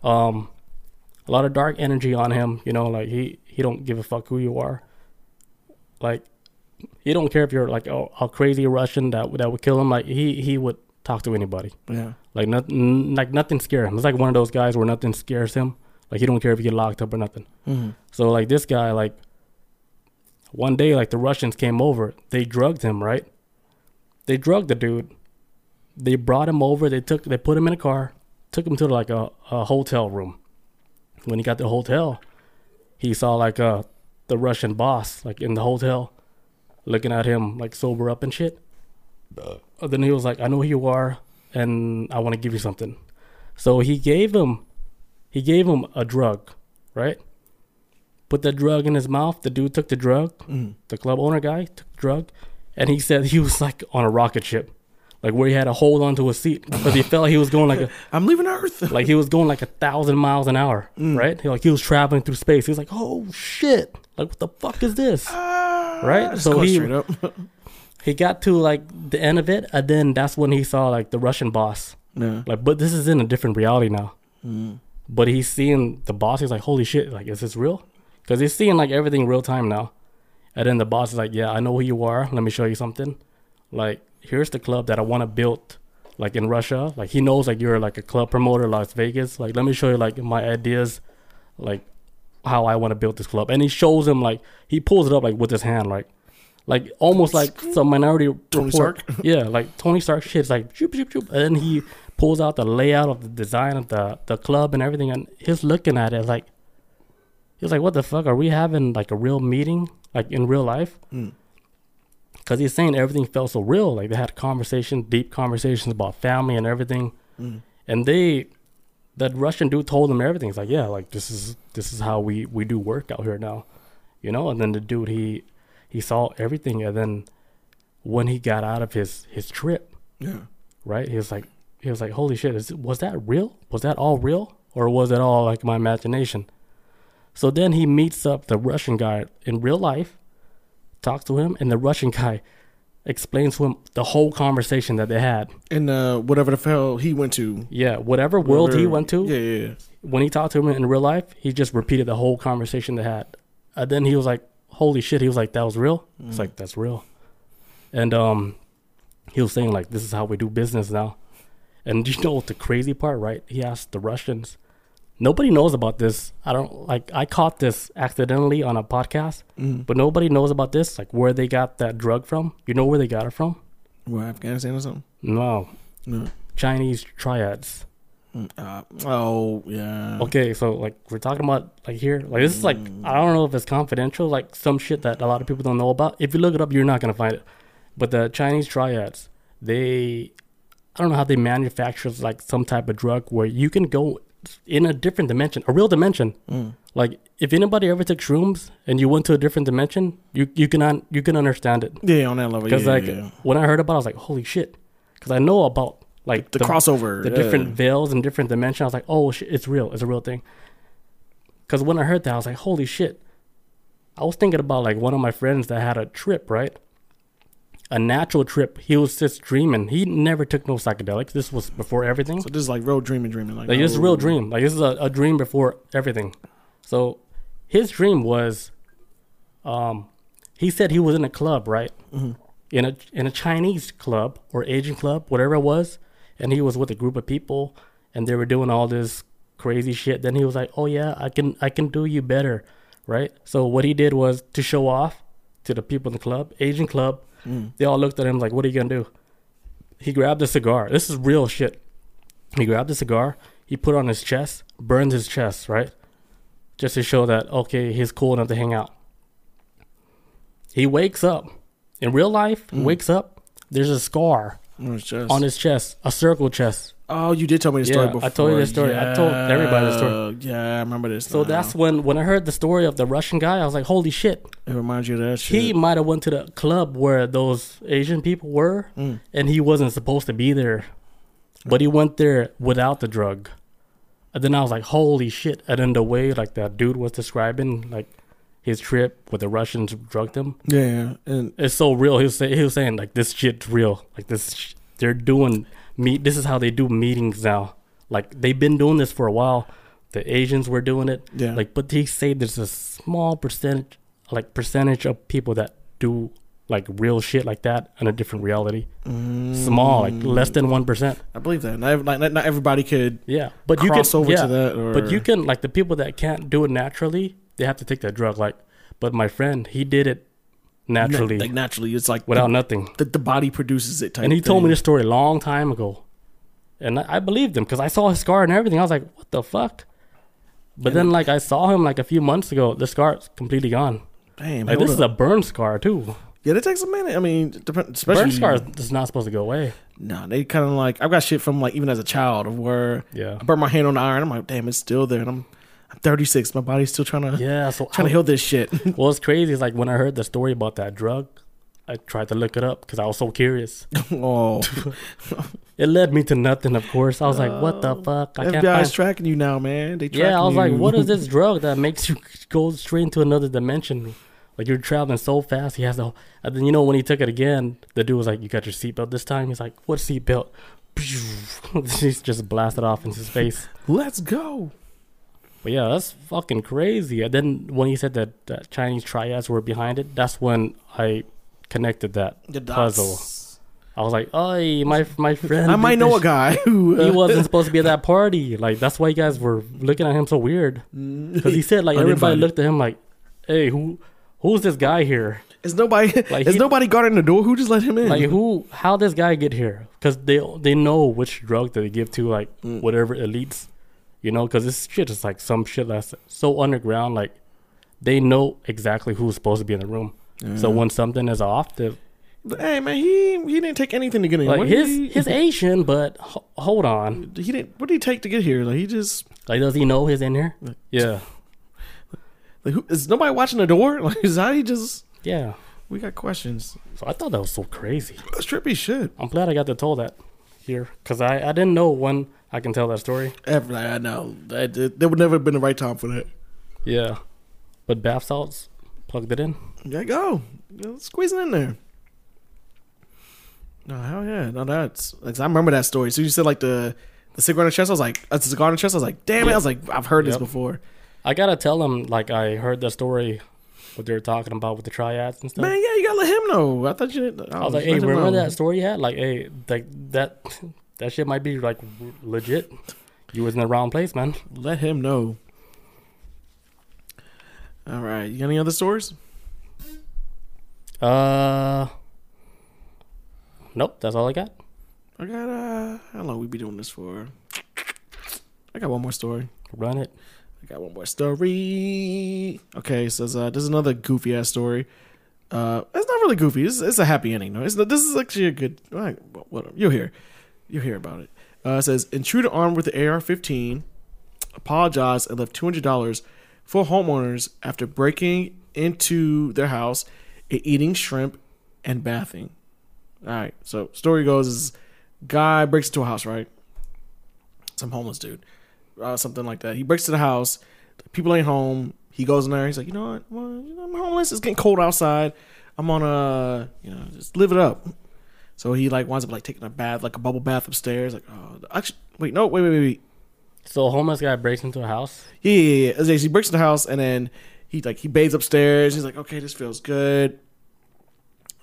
a lot of dark energy on him. You know, like, he don't give a fuck who you are. Like, he don't care if you're, like, a crazy Russian that would kill him. Like, he would talk to anybody. Yeah. Like, nothing scares him. It's like one of those guys where nothing scares him. Like, he don't care if you get locked up or nothing. Mm-hmm. So, like, this guy, like, one day, like, the Russians came over. They drugged him, right? They drugged the dude. They brought him over. They put him in a car, took him to, like, a hotel room. When he got to the hotel, he saw, like, the Russian boss, like, in the hotel, looking at him, like, sober up and shit. Then he was like, I know who you are. And I want to give you something. So he gave him a drug, right? Put the drug in his mouth. The dude took the drug. Mm. The club owner guy took the drug. And he said he was like on a rocket ship, like where he had to hold onto a seat because he felt he was going like I'm leaving Earth. Like he was going like 1,000 miles an hour, right? He was traveling through space. He was like, oh shit! Like what the fuck is this? Right? So he got to, like, the end of it, and then that's when he saw, like, the Russian boss. Yeah. Like, but this is in a different reality now. Mm. But he's seeing the boss. He's like, holy shit, like, is this real? Because he's seeing, like, everything real time now. And then the boss is like, yeah, I know who you are. Let me show you something. Like, here's the club that I want to build, like, in Russia. Like, he knows, like, you're, like, a club promoter in Las Vegas. Like, let me show you, like, my ideas, like, how I want to build this club. And he shows him, like, he pulls it up, like, with his hand, like almost like some Minority Report. Yeah, like Tony Stark shit's like choop, choop, choop. And then he pulls out the layout of the design of the club and everything, and he's looking at it like, he's like, what the fuck? Are we having like a real meeting, like in real life? Because he's saying everything felt so real. Like they had conversations, deep conversations about family and everything. And that Russian dude told him everything. He's like, yeah, like this is how we do work out here now, you know? And then the dude, he saw everything. And then when he got out of his trip, yeah, right, he was like, holy shit, was that real? Was that all real? Or was it all like my imagination? So then he meets up the Russian guy in real life, talks to him, and the Russian guy explains to him the whole conversation that they had. And whatever the hell he went to. Yeah, whatever world he went to. Yeah. When he talked to him in real life, he just repeated the whole conversation they had. And then he was like, holy shit, he was like, that was real? It's like, that's real. And he was saying, like, this is how we do business now. And you know the crazy part, right? He asked the Russians. Nobody knows about this. I caught this accidentally on a podcast, but nobody knows about this, like where they got that drug from. You know where they got it from? Where, Afghanistan or something? No. Chinese triads. Oh yeah. Okay, so like we're talking about like here, like this is like I don't know if it's confidential, like some shit that a lot of people don't know about. If you look it up, you're not gonna find it. But the Chinese triads, I don't know how they manufacture like some type of drug where you can go in a different dimension, a real dimension. Like if anybody ever took shrooms and you went to a different dimension, you can understand it. Yeah, on that level. Because when I heard about it, I was like, holy shit, because I know about. Like the crossover, the different veils and different dimensions. I was like, oh shit, it's real. It's a real thing. Because when I heard that, I was like, holy shit. I was thinking about like one of my friends that had a trip, right? A natural trip. He was just dreaming. He never took no psychedelics. This was before everything. So this is like real dreaming. Like this is real dream. Like this is a dream before everything. So his dream was, he said he was in a club, right? Mm-hmm. In a Chinese club or Asian club, whatever it was. And he was with a group of people, and they were doing all this crazy shit. Then he was like, "Oh yeah, I can do you better," right? So what he did was to show off to the people in the club, Asian club. They all looked at him like, "What are you gonna do?" He grabbed a cigar. This is real shit. He grabbed a cigar. He put it on his chest, burned his chest, right, just to show that okay, he's cool enough to hang out. He wakes up in real life. Wakes up. There's a scar. On his chest, a circle chest. Oh, you did tell me the story before. I told you the story. Yeah. I told everybody the story. Yeah, I remember this. So that's when I heard the story of the Russian guy, I was like, holy shit. It reminds you of that shit. He might have went to the club where those Asian people were, and he wasn't supposed to be there. But he went there without the drug. And then I was like, holy shit. And then the way like that dude was describing like his trip with the Russians drugged him. Yeah. And it's so real. He was saying like, this shit's real. Like this, they're doing meet. This is how they do meetings now. Like they've been doing this for a while. The Asians were doing it. Yeah. Like, but he said there's a small percentage of people that do like real shit like that in a different reality. Small, like less than 1%. I believe that. Not everybody could. Yeah, but cross you can over to that. Or... But you can like the people that can't do it naturally, they have to take that drug. Like, but my friend, he did it naturally. Naturally, it's like without nothing. The body produces it. Type and he thing. Told me this story a long time ago, and I believed him because I saw his scar and everything. I was like, what the fuck? But then like I saw him like a few months ago. The scar's completely gone. Damn, like, this is a burn scar too. Yeah, that takes a minute. I mean, especially burn scars is not supposed to go away. No, they kind of like I've got shit from like even as a child of where I burnt my hand on the iron. I'm like, damn, it's still there, and I'm 36. My body's still trying to heal this shit. Well, it's crazy. It's like when I heard the story about that drug, I tried to look it up because I was so curious. Oh, it led me to nothing. Of course, I was like, what the fuck? I can't FBI's tracking you now, man. They tracking I was like, what is this drug that makes you go straight into another dimension? Like, you're traveling so fast. He has the... And then, you know, when he took it again, the dude was like, you got your seatbelt this time? He's like, what seatbelt? He's just blasted off into space. Let's go. But yeah, that's fucking crazy. And then when he said that Chinese triads were behind it, that's when I connected that puzzle. I was like, oh, my friend. I might know a guy who... he wasn't supposed to be at that party. Like, that's why you guys were looking at him so weird. Because he said, like, everybody looked at him like, hey, Who's this guy here? Is nobody guarding the door? Who just let him in? Like, how this guy get here? Because they know which drug that they give to, like, whatever elites, you know? Because this shit is, like, some shit that's so underground. Like, they know exactly who's supposed to be in the room. Mm. So when something is off, hey, man, he didn't take anything to get in. Like, he's Asian, but hold on. He didn't. What did he take to get here? Like, he just... Like, does he know he's in here? Like, yeah. Like, is nobody watching the door? Like, is that he just... Yeah. We got questions. So I thought that was so crazy. That's trippy shit. I'm glad I got to tell that here. Because I didn't know when I can tell that story. I know. There would never have been the right time for that. Yeah. But bath salts, plugged it in. There you go. Squeeze it in there. No, hell yeah. No, that's... Like, I remember that story. So you said, like, the cigar in the chest. I was like, damn it. I was like, I've heard this before. I gotta tell him, like, I heard the story, what they were talking about with the triads and stuff. Man, yeah, you gotta let him know. I thought you didn't. I was like, hey, remember that story you had? Like, hey, like that shit might be, like, legit. You was in the wrong place, man. Let him know. All right. You got any other stories? Nope. That's all I got. I got, how long we be doing this for? I got one more story. Run it. I got one more story. Okay, so this is another goofy ass story. It's not really goofy. It's a happy ending. No, this is actually a good. Like, whatever. You'll hear about it. It says intruder armed with the AR-15 apologized and left $200 for homeowners after breaking into their house and eating shrimp and bathing. All right. So story goes is guy breaks into a house, right? Some homeless dude. Something like that. He breaks to the house. People ain't home. He goes in there. He's like, you know what? Well, you know, I'm homeless. It's getting cold outside. I'm on a, just live it up. So he like winds up like taking a bath, like a bubble bath upstairs. Like, oh, actually, wait. So a homeless guy breaks into a house? Yeah. He breaks into the house and then he bathes upstairs. He's like, okay, this feels good.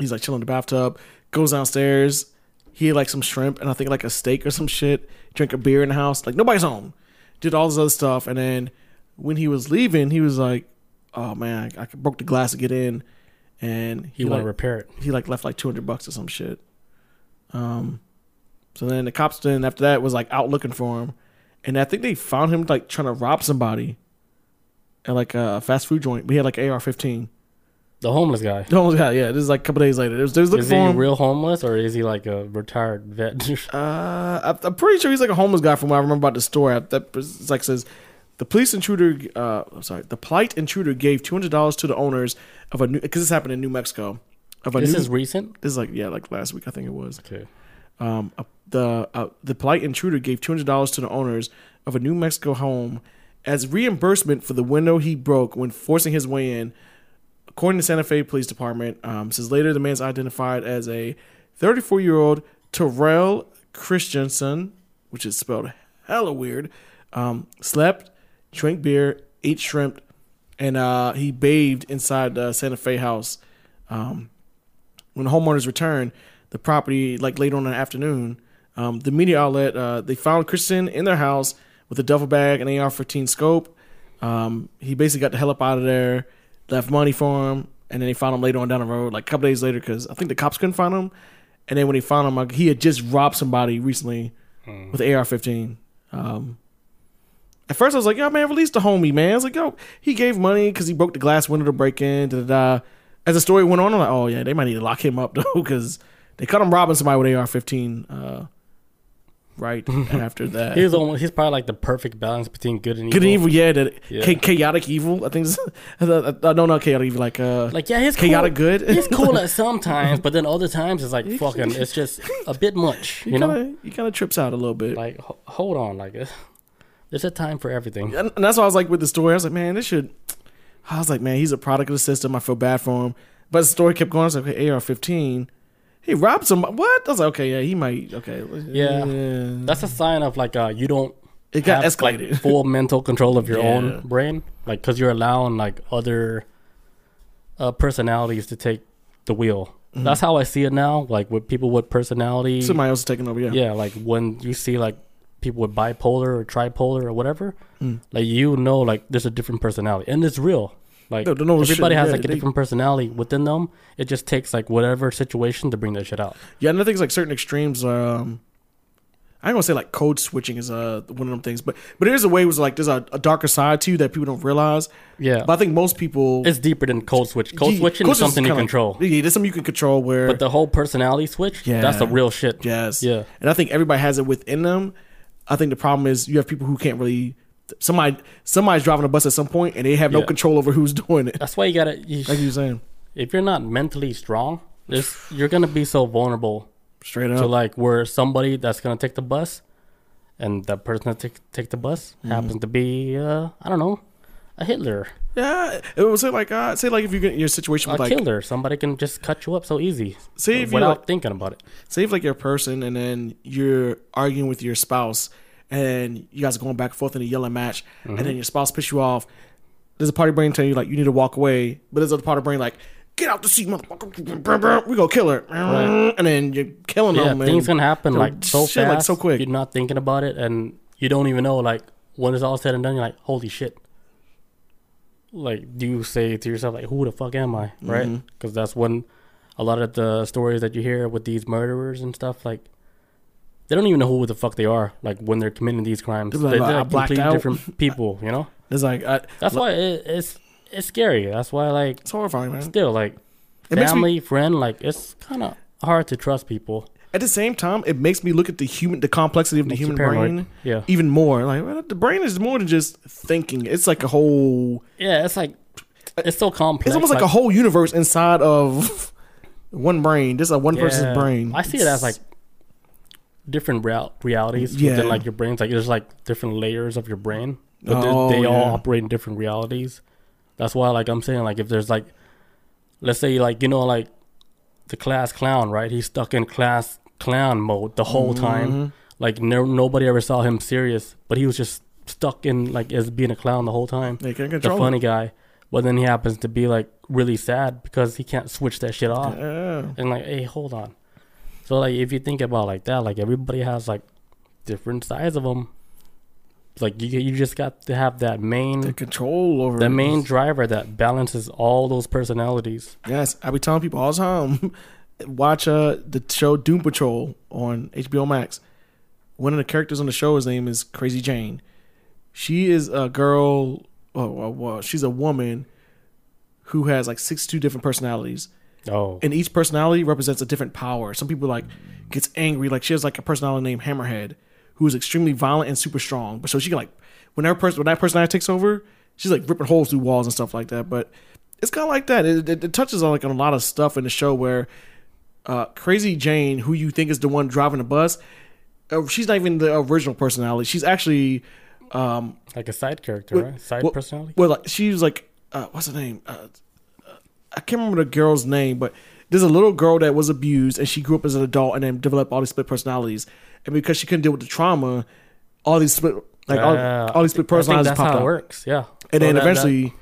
He's like chilling in the bathtub. Goes downstairs. He had like some shrimp and I think like a steak or some shit. Drink a beer in the house. Like nobody's home. Did all this other stuff, and then when he was leaving, he was like, "Oh man, I broke the glass to get in," and he wanted to repair it. He like left like $200 or some shit. So then the cops then after that was like out looking for him, and I think they found him like trying to rob somebody at like a fast food joint. We had like AR-15. The homeless guy, yeah. This is like a couple days later. They was looking for him. Is he real homeless or is he like a retired vet? I'm pretty sure he's like a homeless guy from what I remember about the story. It's like says, the polite intruder gave $200 to the owners of a new, because this happened in New Mexico. This is recent? This is like, yeah, like last week I think it was. Okay. The polite intruder gave $200 to the owners of a New Mexico home as reimbursement for the window he broke when forcing his way in, according to Santa Fe Police Department. Says later the man's identified as a 34-year-old Terrell Christensen, which is spelled hella weird, slept, drank beer, ate shrimp, and he bathed inside the Santa Fe house. When the homeowners returned the property, like later on in the afternoon, the media outlet, they found Christensen in their house with a duffel bag, an AR-15 scope. He basically got the hell up out of there, left money for him, and then they found him later on down the road, like a couple days later, because I think the cops couldn't find him. And then when they found him, like, he had just robbed somebody recently with AR-15. At first, I was like, yo, man, release the homie, man. I was like, yo, he gave money because he broke the glass window to break in. As the story went on, I'm like, oh, yeah, they might need to lock him up, though, because they caught him robbing somebody with AR-15 right after that. He's probably like the perfect balance between good and evil. Good and evil, yeah. Chaotic evil, I think. Not chaotic evil. Like, yeah, he's chaotic cool. Good. He's cool at some times, but then other times it's like, fucking, it's just a bit much, you know? He kind of trips out a little bit. Like, hold on, like, there's a time for everything. And that's why I was like, with the story, I was like, man, he's a product of the system. I feel bad for him. But the story kept going. I was like, okay, AR-15. He robbed somebody. What? I was like, okay, yeah, he might. Okay. Yeah. That's a sign of like you don't escalated. Like, full mental control of your own brain. Like, because you're allowing like other personalities to take the wheel. Mm-hmm. That's how I see it now. Like with people with personality. Somebody else is taking over, yeah. Yeah, like when you see like people with bipolar or tripolar or whatever, like like there's a different personality. And it's real. Like everybody has like a different personality within them. It just takes like whatever situation to bring that shit out. Yeah, another thing's like certain extremes. I don't want to say like code switching is one of them things, but there's a way was like there's a darker side to you that people don't realize. Yeah, but I think most people it's deeper than code switch. Code switching is something you control. Yeah, there's something you can control where. But the whole personality switch, that's the real shit. Yes, yeah, and I think everybody has it within them. I think the problem is you have people who can't really. Somebody's driving a bus at some point, and they have no control over who's doing it. That's why you gotta, like you're saying, if you're not mentally strong, you're gonna be so vulnerable. Straight up, to like where somebody that's gonna take the bus, and that person that take the bus happens to be, I don't know, a Hitler. Yeah, it was like if you get your situation with a killer, somebody can just cut you up so easy. Say if without thinking about it. Say if like you're a person, and then you're arguing with your spouse. And you guys are going back and forth in a yelling match, and then your spouse pisses you off. There's a part of your brain telling you like you need to walk away, but there's other part of your brain like get out the seat, motherfucker. We gonna kill her, right. And then you're killing them. Yeah, things can happen like so fast, like so quick. You're not thinking about it, and you don't even know like when it's all said and done. You're like, holy shit. Like, do you say to yourself like, who the fuck am I, right? Because that's when a lot of the stories that you hear with these murderers and stuff like. They don't even know who the fuck they are. Like when they're committing these crimes, they're like completely different people. You know, it's like that's why it's scary. That's why like it's horrifying, man. Still, like family, friend, like it's kind of hard to trust people. At the same time, it makes me look at the complexity of the human brain, even more. Like the brain is more than just thinking. It's like a whole. Yeah, it's like it's so complex. It's almost like a whole universe inside of one brain. This is like one person's brain. I see it as like. Different realities within like your brains, like there's like different layers of your brain, but they all operate in different realities. That's why, like I'm saying, like if there's like, let's say like like the class clown, right? He's stuck in class clown mode the whole time. Like nobody ever saw him serious, but he was just stuck in like as being a clown the whole time. They can't control the funny guy, but then he happens to be like really sad because he can't switch that shit off. Yeah. And like, hey, hold on. So, like, if you think about like that, like, everybody has, like, different sides of them. Like, you just got to have that main... The control over... The main driver that balances all those personalities. Yes. I be telling people all the time, watch the show Doom Patrol on HBO Max. One of the characters on the show, his name is Crazy Jane. She is a girl... Well, she's a woman who has, like, 62 different personalities. Oh. And each personality represents a different power. Some people like gets angry. Like she has like a personality named Hammerhead, who is extremely violent and super strong. But so she can like when that personality takes over, she's like ripping holes through walls and stuff like that. But it's kind of like that. It touches on like on a lot of stuff in the show where Crazy Jane, who you think is the one driving the bus, she's not even the original personality. She's actually like a side character, right? Personality. Well, like, she was like, what's her name? I can't remember the girl's name, but there's a little girl that was abused, and she grew up as an adult, and then developed all these split personalities. And because she couldn't deal with the trauma, all these split personalities popped up. That's how it works, yeah. And then eventually,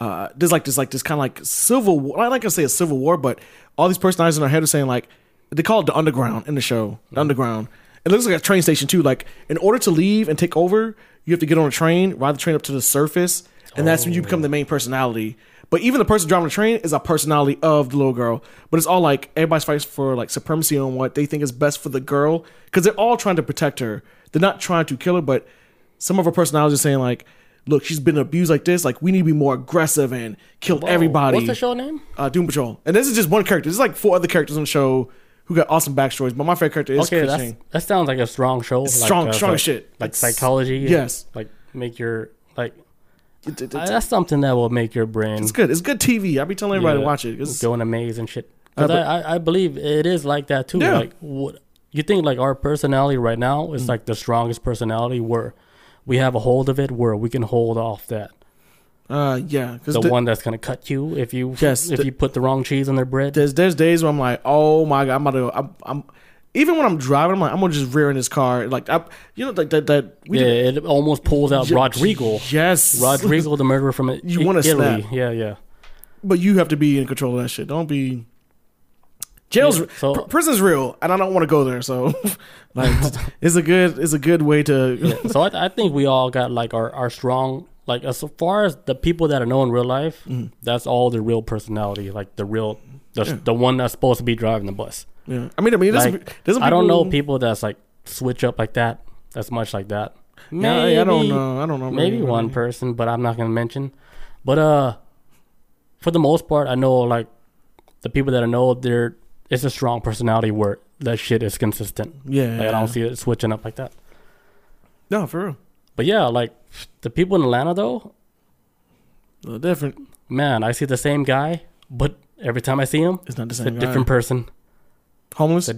there's like this kind of like civil war. I like to say a civil war, but all these personalities in her head are saying, like, they call it the underground in the show, the underground. It looks like a train station too. Like, in order to leave and take over, you have to get on a train, ride the train up to the surface, and that's when you become the main personality. But even the person driving the train is a personality of the little girl. But it's all like everybody's fights for like supremacy on what they think is best for the girl, because they're all trying to protect her. They're not trying to kill her, but some of her personalities are saying, like, look, she's been abused like this. Like, we need to be more aggressive and kill everybody. What's the show name? Doom Patrol. And this is just one character. There's like 4 other characters on the show who got awesome backstories. But my favorite character is Chris Jane. That sounds like a strong show. It's like, strong shit. Like it's, psychology. Yes. And, like, make your, like... that's something that will make your brain. It's good. It's good TV. I'll be telling everybody to watch it. It's going to maze and shit. Because I believe it is like that too. Yeah. Like what you think, like our personality right now is like the strongest personality where we have a hold of it, where we can hold off that. Yeah. The one that's gonna cut you if you if you put the wrong cheese on their bread. There's days where I'm like, oh my god, I'm even when I'm driving, I'm like, I'm gonna just rear in this car, like it almost pulls out Rodrigo. Yes, Rodrigo, the murderer from you want to Italy. Snap. Yeah. But you have to be in control of that shit. Don't be. Jail's prison's real, and I don't want to go there. So, like, it's a good way to. So I think we all got like our strong, like, as far as the people that I know in real life, that's all the real personality, like the one that's supposed to be driving the bus. Yeah, I mean, there's I don't know people that's like switch up like that. That's much like that. Maybe, yeah, I don't know. Maybe one person, but I'm not gonna mention. But for the most part, I know like the people that I know, it's a strong personality where that shit is consistent. Yeah, like, I don't see it switching up like that. No, for real. But yeah, like the people in Atlanta though, a little different. Man, I see the same guy, but every time I see him, it's not the same guy. It's a different person. Homeless? I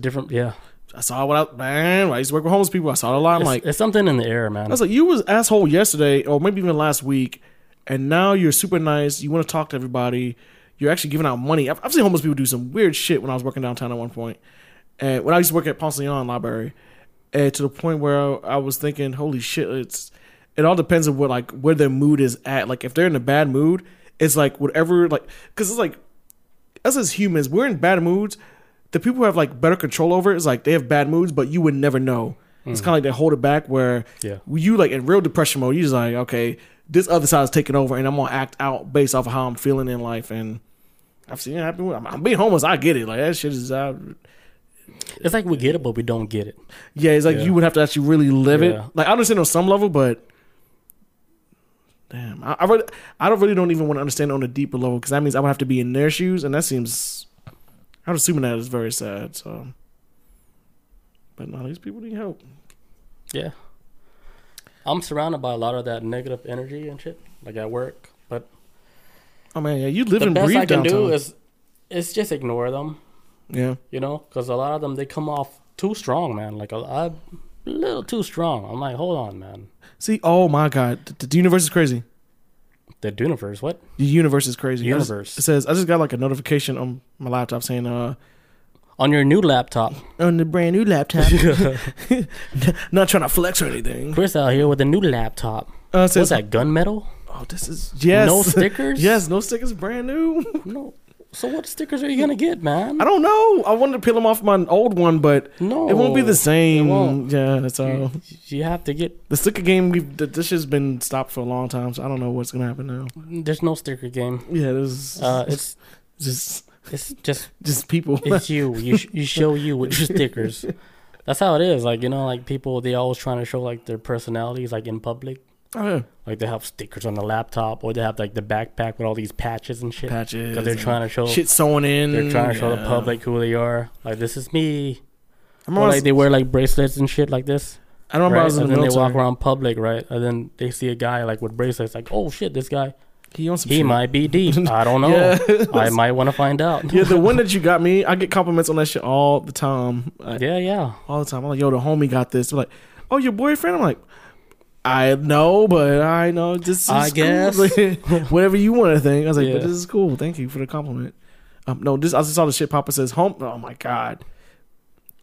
saw I used to work with homeless people. I saw it a lot. I'm like, it's something in the air, man. I was like, you was asshole yesterday, or maybe even last week, and now you're super nice. You want to talk to everybody. You're actually giving out money. I've seen homeless people do some weird shit when I was working downtown at one point. And when I used to work at Ponce Leon Library, and to the point where I was thinking, holy shit, it all depends on what, like, where their mood is at. Like, if they're in a bad mood, it's like whatever, like, because it's like, us as humans, we're in bad moods. The people who have like better control over it is like they have bad moods, but you would never know. It's kind of like they hold it back where you like in real depression mode, you're just like, okay, this other side is taking over and I'm gonna act out based off of how I'm feeling in life. And I've seen it happen. I'm being homeless. I get it. Like that shit is. It's like we get it, but we don't get it. Yeah, it's like you would have to actually really live it. Like I understand on some level, but damn, I don't even want to understand it on a deeper level because that means I would have to be in their shoes, and that seems. I'm assuming that is very sad. So, but no, these people need help. Yeah, I'm surrounded by a lot of that negative energy and shit, like at work. But oh man, yeah, you live and breathe downtown. The best I can do is just ignore them. Yeah, you know, because a lot of them they come off too strong, man. Like I'm a little too strong. I'm like, hold on, man. See, oh my god, the universe is crazy. The universe, what? The universe is crazy. Universe. It says, I just got like a notification on my laptop saying, on your new laptop. On the brand new laptop. Not trying to flex or anything. Chris out here with a new laptop. What's that, gunmetal? Oh, this is, yes. No stickers? Yes, no stickers, brand new. No. So what stickers are you going to get, man? I don't know. I wanted to peel them off my old one, but it won't be the same. It won't. Yeah, that's all. You have to get... The sticker game, this shit's been stopped for a long time, so I don't know what's going to happen now. There's no sticker game. Yeah, there's... It's just people. It's you. You show you with your stickers. That's how it is. Like, you know, like people, they always trying to show, like, their personalities, like, in public. Oh, yeah. Like they have stickers on the laptop, or they have like the backpack with all these patches and shit. Patches, because they're trying to show shit sewn in. They're trying to show the public who they are. Like this is me. I remember, or like they wear like bracelets and shit like this. I don't remember. Right? I was in the military. They walk around public, right? And then they see a guy like with bracelets, like, oh shit, this guy. He might be deep. I don't know. Yeah. I might want to find out. Yeah, the one that you got me, I get compliments on that shit all the time. All the time. I'm like, yo, the homie got this. They're like, oh, your boyfriend? I'm like, I know, but I know. This is I guess. Cool. Whatever you want to think. I was like, but this is cool. Thank you for the compliment. No, this I just saw the shit pop. It says, oh, my God.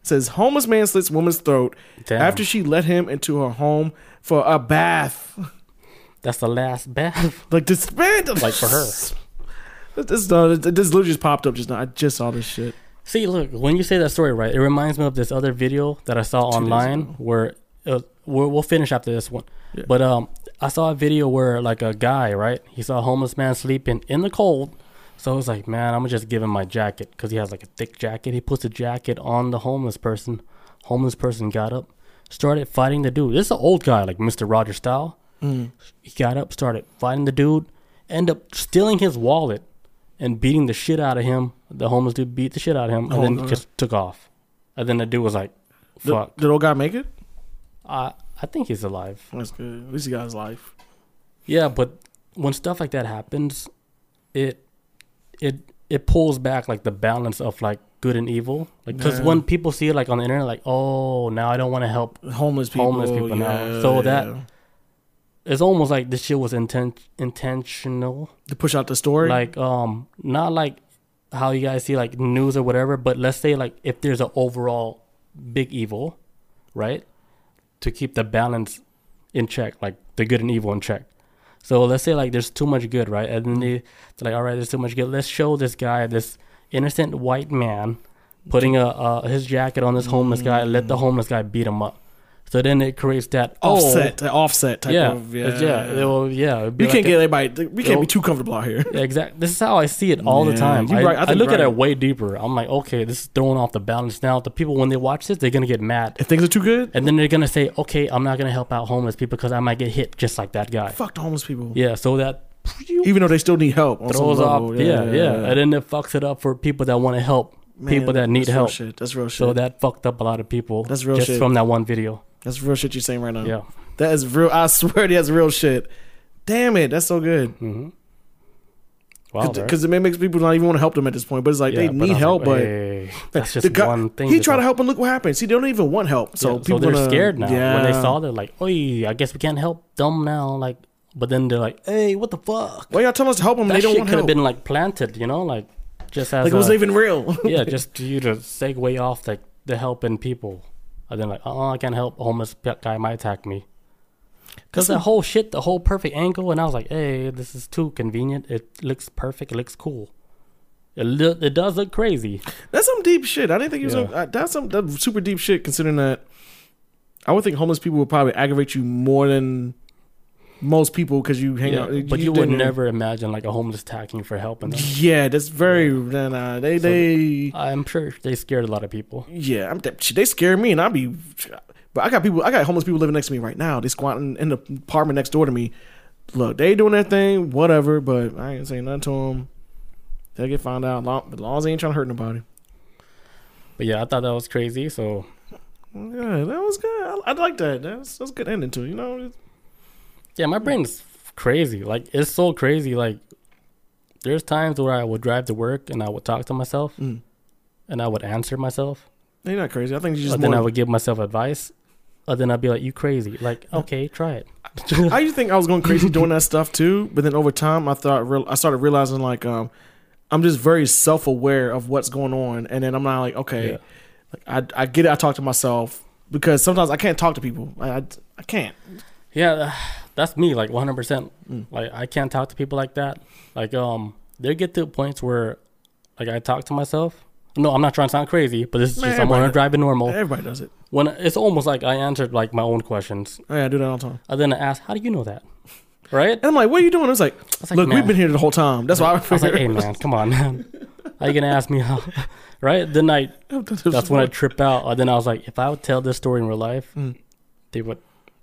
It says, homeless man slits woman's throat after she let him into her home for a bath. That's the last bath. Like this man, like for her. This literally just popped up just now. I just saw this shit. See, look, when you say that story, right, it reminds me of this other video that I saw online where we'll finish after this one. Yeah. But I saw a video where like a guy, right, he saw a homeless man sleeping in the cold. So I was like, man, I'm gonna just give him my jacket because he has like a thick jacket. He puts a jacket on the homeless person. Homeless person got up, started fighting the dude. This is an old guy, like Mr. Rogers style. Mm. He got up, started fighting the dude, ended up stealing his wallet and beating the shit out of him. The homeless dude beat the shit out of him and then just took off. And then the dude was like, fuck. Did old guy make it? I think he's alive. That's good. At least he got his life. Yeah, but when stuff like that happens, it pulls back like the balance of like good and evil, like because when people see it like on the internet, like, oh, now I don't want to help homeless people now. So that it's almost like this shit was intentional to push out the story. Like, not like how you guys see like news or whatever, but let's say like if there's an overall big evil, right, to keep the balance in check, like the good and evil in check. So let's say like there's too much good, right, and then they're like, all right, there's too much good. Let's show this guy, this innocent white man, putting his jacket on this homeless guy. Let the homeless guy beat him up. So then it creates that offset type of we can't get everybody. We can't be too comfortable out here. Yeah, exactly. This is how I see it all the time. I look at it way deeper. I'm like, okay, this is throwing off the balance. Now the people, when they watch this, they're gonna get mad if things are too good, and then they're gonna say, okay, I'm not gonna help out homeless people because I might get hit just like that guy. Fuck the homeless people. Yeah, so that even though they still need help, throws off. And then it fucks it up for people that want to help. Man, people that need help. That's real shit. So that fucked up a lot of people. That's real shit. Just from that one video. That's real shit you're saying right now. Yeah. That is real. I swear that's real shit. Damn it. That's so good. Mm-hmm. Wow. Because it makes people not even want to help them at this point. But it's like, they need help. Like, but that's just one thing. He tried to help and look what happened. See, they don't even want help. So people are scared now. Yeah. When they saw, they're like, oy, I guess we can't help them now. Like, but then they're like, hey, what the fuck? Why y'all telling us to help them? They don't want help. That shit could have been like planted, you know? Like, just as like it was even real. Yeah, just to you to segue off like the helping people. And then like, oh, I can't help, a homeless guy might attack me. Because the whole shit, the whole perfect angle, and I was like, hey, this is too convenient. It looks perfect. It looks cool. It does look crazy. That's some deep shit. I didn't think it was that's super deep shit, considering that I would think homeless people would probably aggravate you more than most people because you hang out. But you would never imagine like a homeless attacking for helping them. Yeah, that's very... Yeah. Nah, they I'm sure they scared a lot of people. Yeah, they scared me and I'd be... But I got homeless people living next to me right now. They squatting in the apartment next door to me. Look, they doing their thing, whatever, but I ain't saying nothing to them. They'll get found out. Laws ain't trying to hurt nobody. But yeah, I thought that was crazy, so... Yeah, that was good. I like that. That was a good ending to it, you know? Yeah, my brain's crazy. Like, it's so crazy. Like, there's times where I would drive to work and I would talk to myself and I would answer myself. You're not crazy. I think you just... But then I would give myself advice. Or then I'd be like, you crazy. Like, okay, try it. I used to think I was going crazy doing that stuff too. But then over time, I started realizing, like, I'm just very self-aware of what's going on. And then I'm not like, okay, like, I get it. I talk to myself because sometimes I can't talk to people. I can't. Yeah, that's me, like 100%. Like, I can't talk to people like that. Like, they get to points where, like, I talk to myself. No, I'm not trying to sound crazy, but this is just I'm on driving normal. Everybody does it. When it's almost like I answered like my own questions. Oh, yeah, I do that all the time. And then I ask, "How do you know that?" Right? And I'm like, "What are you doing?" I was like "Look, man, we've been here the whole time." That's why I was like, "Hey, man, come on, man. How are you gonna ask me how?" Right? Then that's when I trip out. And then I was like, if I would tell this story in real life, they would...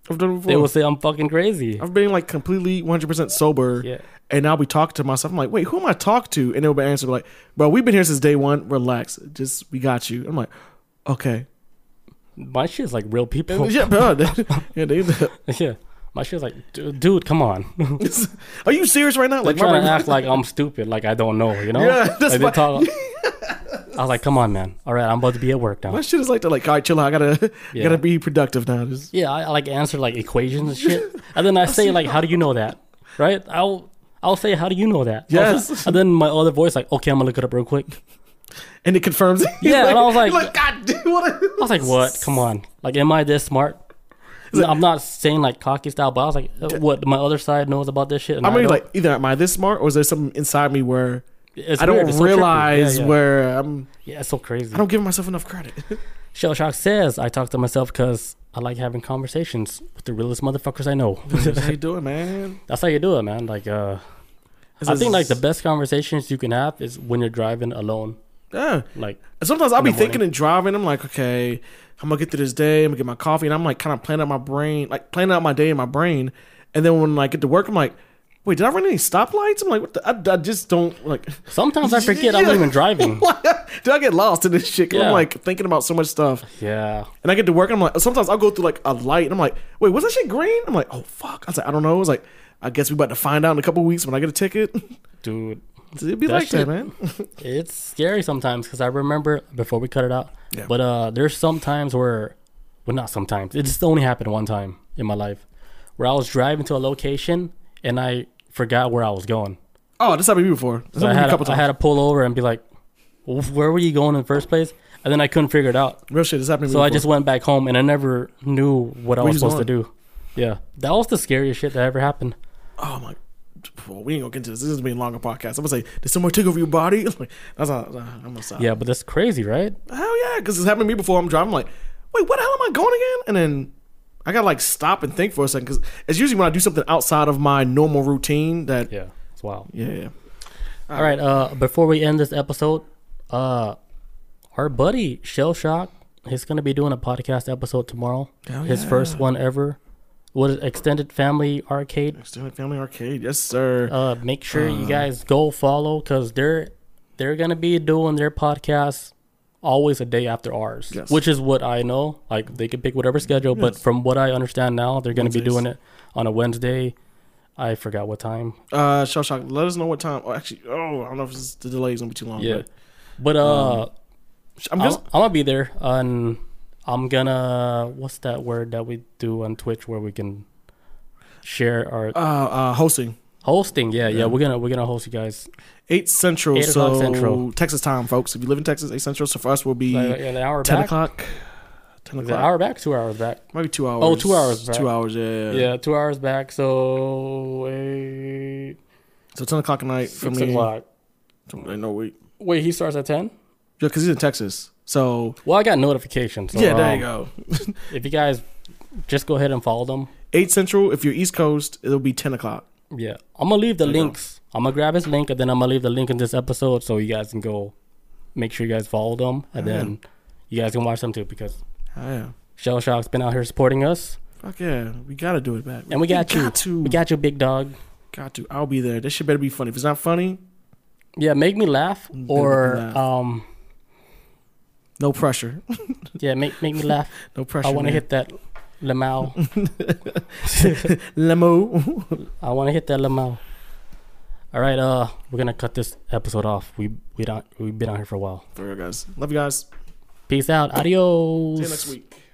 I've done it before. They will say I'm fucking crazy. I've been like completely 100% sober, and I'll be talking to myself. I'm like, wait, who am I talking to? And they'll be answering like, bro, we've been here since day one. Relax, just we got you. I'm like, okay. My shit's like real people. Yeah, bro. Yeah, My shit's like, dude, come on. Are you serious right now? Like, they're trying to act like I'm stupid, like I don't know, you know? Yeah, that's like, I was like, come on, man. All right, I'm about to be at work now. My shit is like that. Like, all right, chill out. I gotta be productive now. Just... Yeah, I like answer like equations and shit. And then I say like, how do you know that? Right? I'll say, how do you know that? Yes. Also, and then my other voice like, okay, I'm gonna look it up real quick. And it confirms it. Yeah, like, and I was like God, dude, what? I was like, what? Come on. Like, am I this smart? Like, I'm not saying like cocky style, but I was like, what? My other side knows about this shit. And I mean, like, either am I this smart, or is there something inside me where it's I weird. Don't realize so where I'm. Yeah, it's so crazy. I don't give myself enough credit. Shell Shock says, I talk to myself because I like having conversations with the realest motherfuckers I know. That's how you do it, man. That's how you do it, man. Like, I think like the best conversations you can have is when you're driving alone. Yeah. Like, sometimes I'll be thinking and driving. I'm like, okay, I'm going to get through this day. I'm going to get my coffee. And I'm like kind of planning out my day in my brain. And then when I get to work, I'm like, wait, did I run any stoplights? I'm like, what the? I just don't like. Sometimes I forget I'm not even driving. Dude, I get lost in this shit. Yeah. I'm like thinking about so much stuff. Yeah. And I get to work. And I'm like, sometimes I'll go through like a light. And I'm like, wait, was that shit green? I'm like, oh, fuck. I was like, I don't know. It was like, I guess we're about to find out in a couple of weeks when I get a ticket. Dude. It'd be that like shit, that, man. It's scary sometimes because I remember before we cut it out. Yeah. But there's sometimes where, well, not sometimes. It just only happened one time in my life where I was driving to a location and I forgot where I was going. Oh, this happened to me before. So I had to pull over and be like, where were you going in the first place? And then I couldn't figure it out. Real shit, this happened to me before. So I just went back home and I never knew what I was supposed to do. Yeah. That was the scariest shit that ever happened. Oh, my God. Well, we ain't gonna get into this. This is being a longer podcast. I'm gonna say, did someone take over your body? Like, that's all, I'm gonna stop. Yeah, but that's crazy, right? Hell yeah, because it's happened to me before. I'm driving, I'm like, wait, what the hell am I going again? And then I gotta like stop and think for a second because it's usually when I do something outside of my normal routine that yeah, it's wild. Yeah. All right. Before we end this episode, our buddy Shell Shock, he's gonna be doing a podcast episode tomorrow. Hell yeah. His first one ever. What is Extended Family Arcade? Extended Family Arcade, yes, sir. Make sure you guys go follow because they're gonna be doing their podcast always a day after ours, yes. Which is what I know. Like they can pick whatever schedule, yes. But from what I understand now, they're gonna be doing it on a Wednesday. I forgot what time. Shell Shock, let us know what time. I don't know if the delay is gonna be too long. Yeah, but I'm gonna be there on. I'm gonna, what's that word that we do on Twitch where we can share our hosting? Hosting, yeah. We're gonna host you guys 8 Central, 8 o'clock Central, Texas time, folks. If you live in Texas, 8 Central. So for us, will be an hour 10 o'clock. 10 o'clock. An hour back, 2 hours back, maybe 2 hours. Oh, 2 hours back. 2 hours, yeah. 2 hours back. So 8. So 10 o'clock at night. 6 o'clock. No wait. He starts at 10. Yeah, because he's in Texas. So I got notifications. So, yeah, there you go. If you guys just go ahead and follow them. 8 Central. If you're East Coast, it'll be 10 o'clock. Yeah, I'm gonna leave the links. I'm gonna grab his link and then I'm gonna leave the link in this episode so you guys can go. Make sure you guys follow them and then you guys can watch them too because Shell Shock's been out here supporting us. Fuck yeah, we gotta do it back. And we got you, big dog. Got to. I'll be there. This shit better be funny. If it's not funny, yeah, make me laugh or no pressure. Yeah, make me laugh. No pressure. I want to hit that Lamau. Lamau. I want to hit that Lamau. All right, we're gonna cut this episode off. We've been out here for a while. For real, guys. Love you guys. Peace out. Adios. See you next week.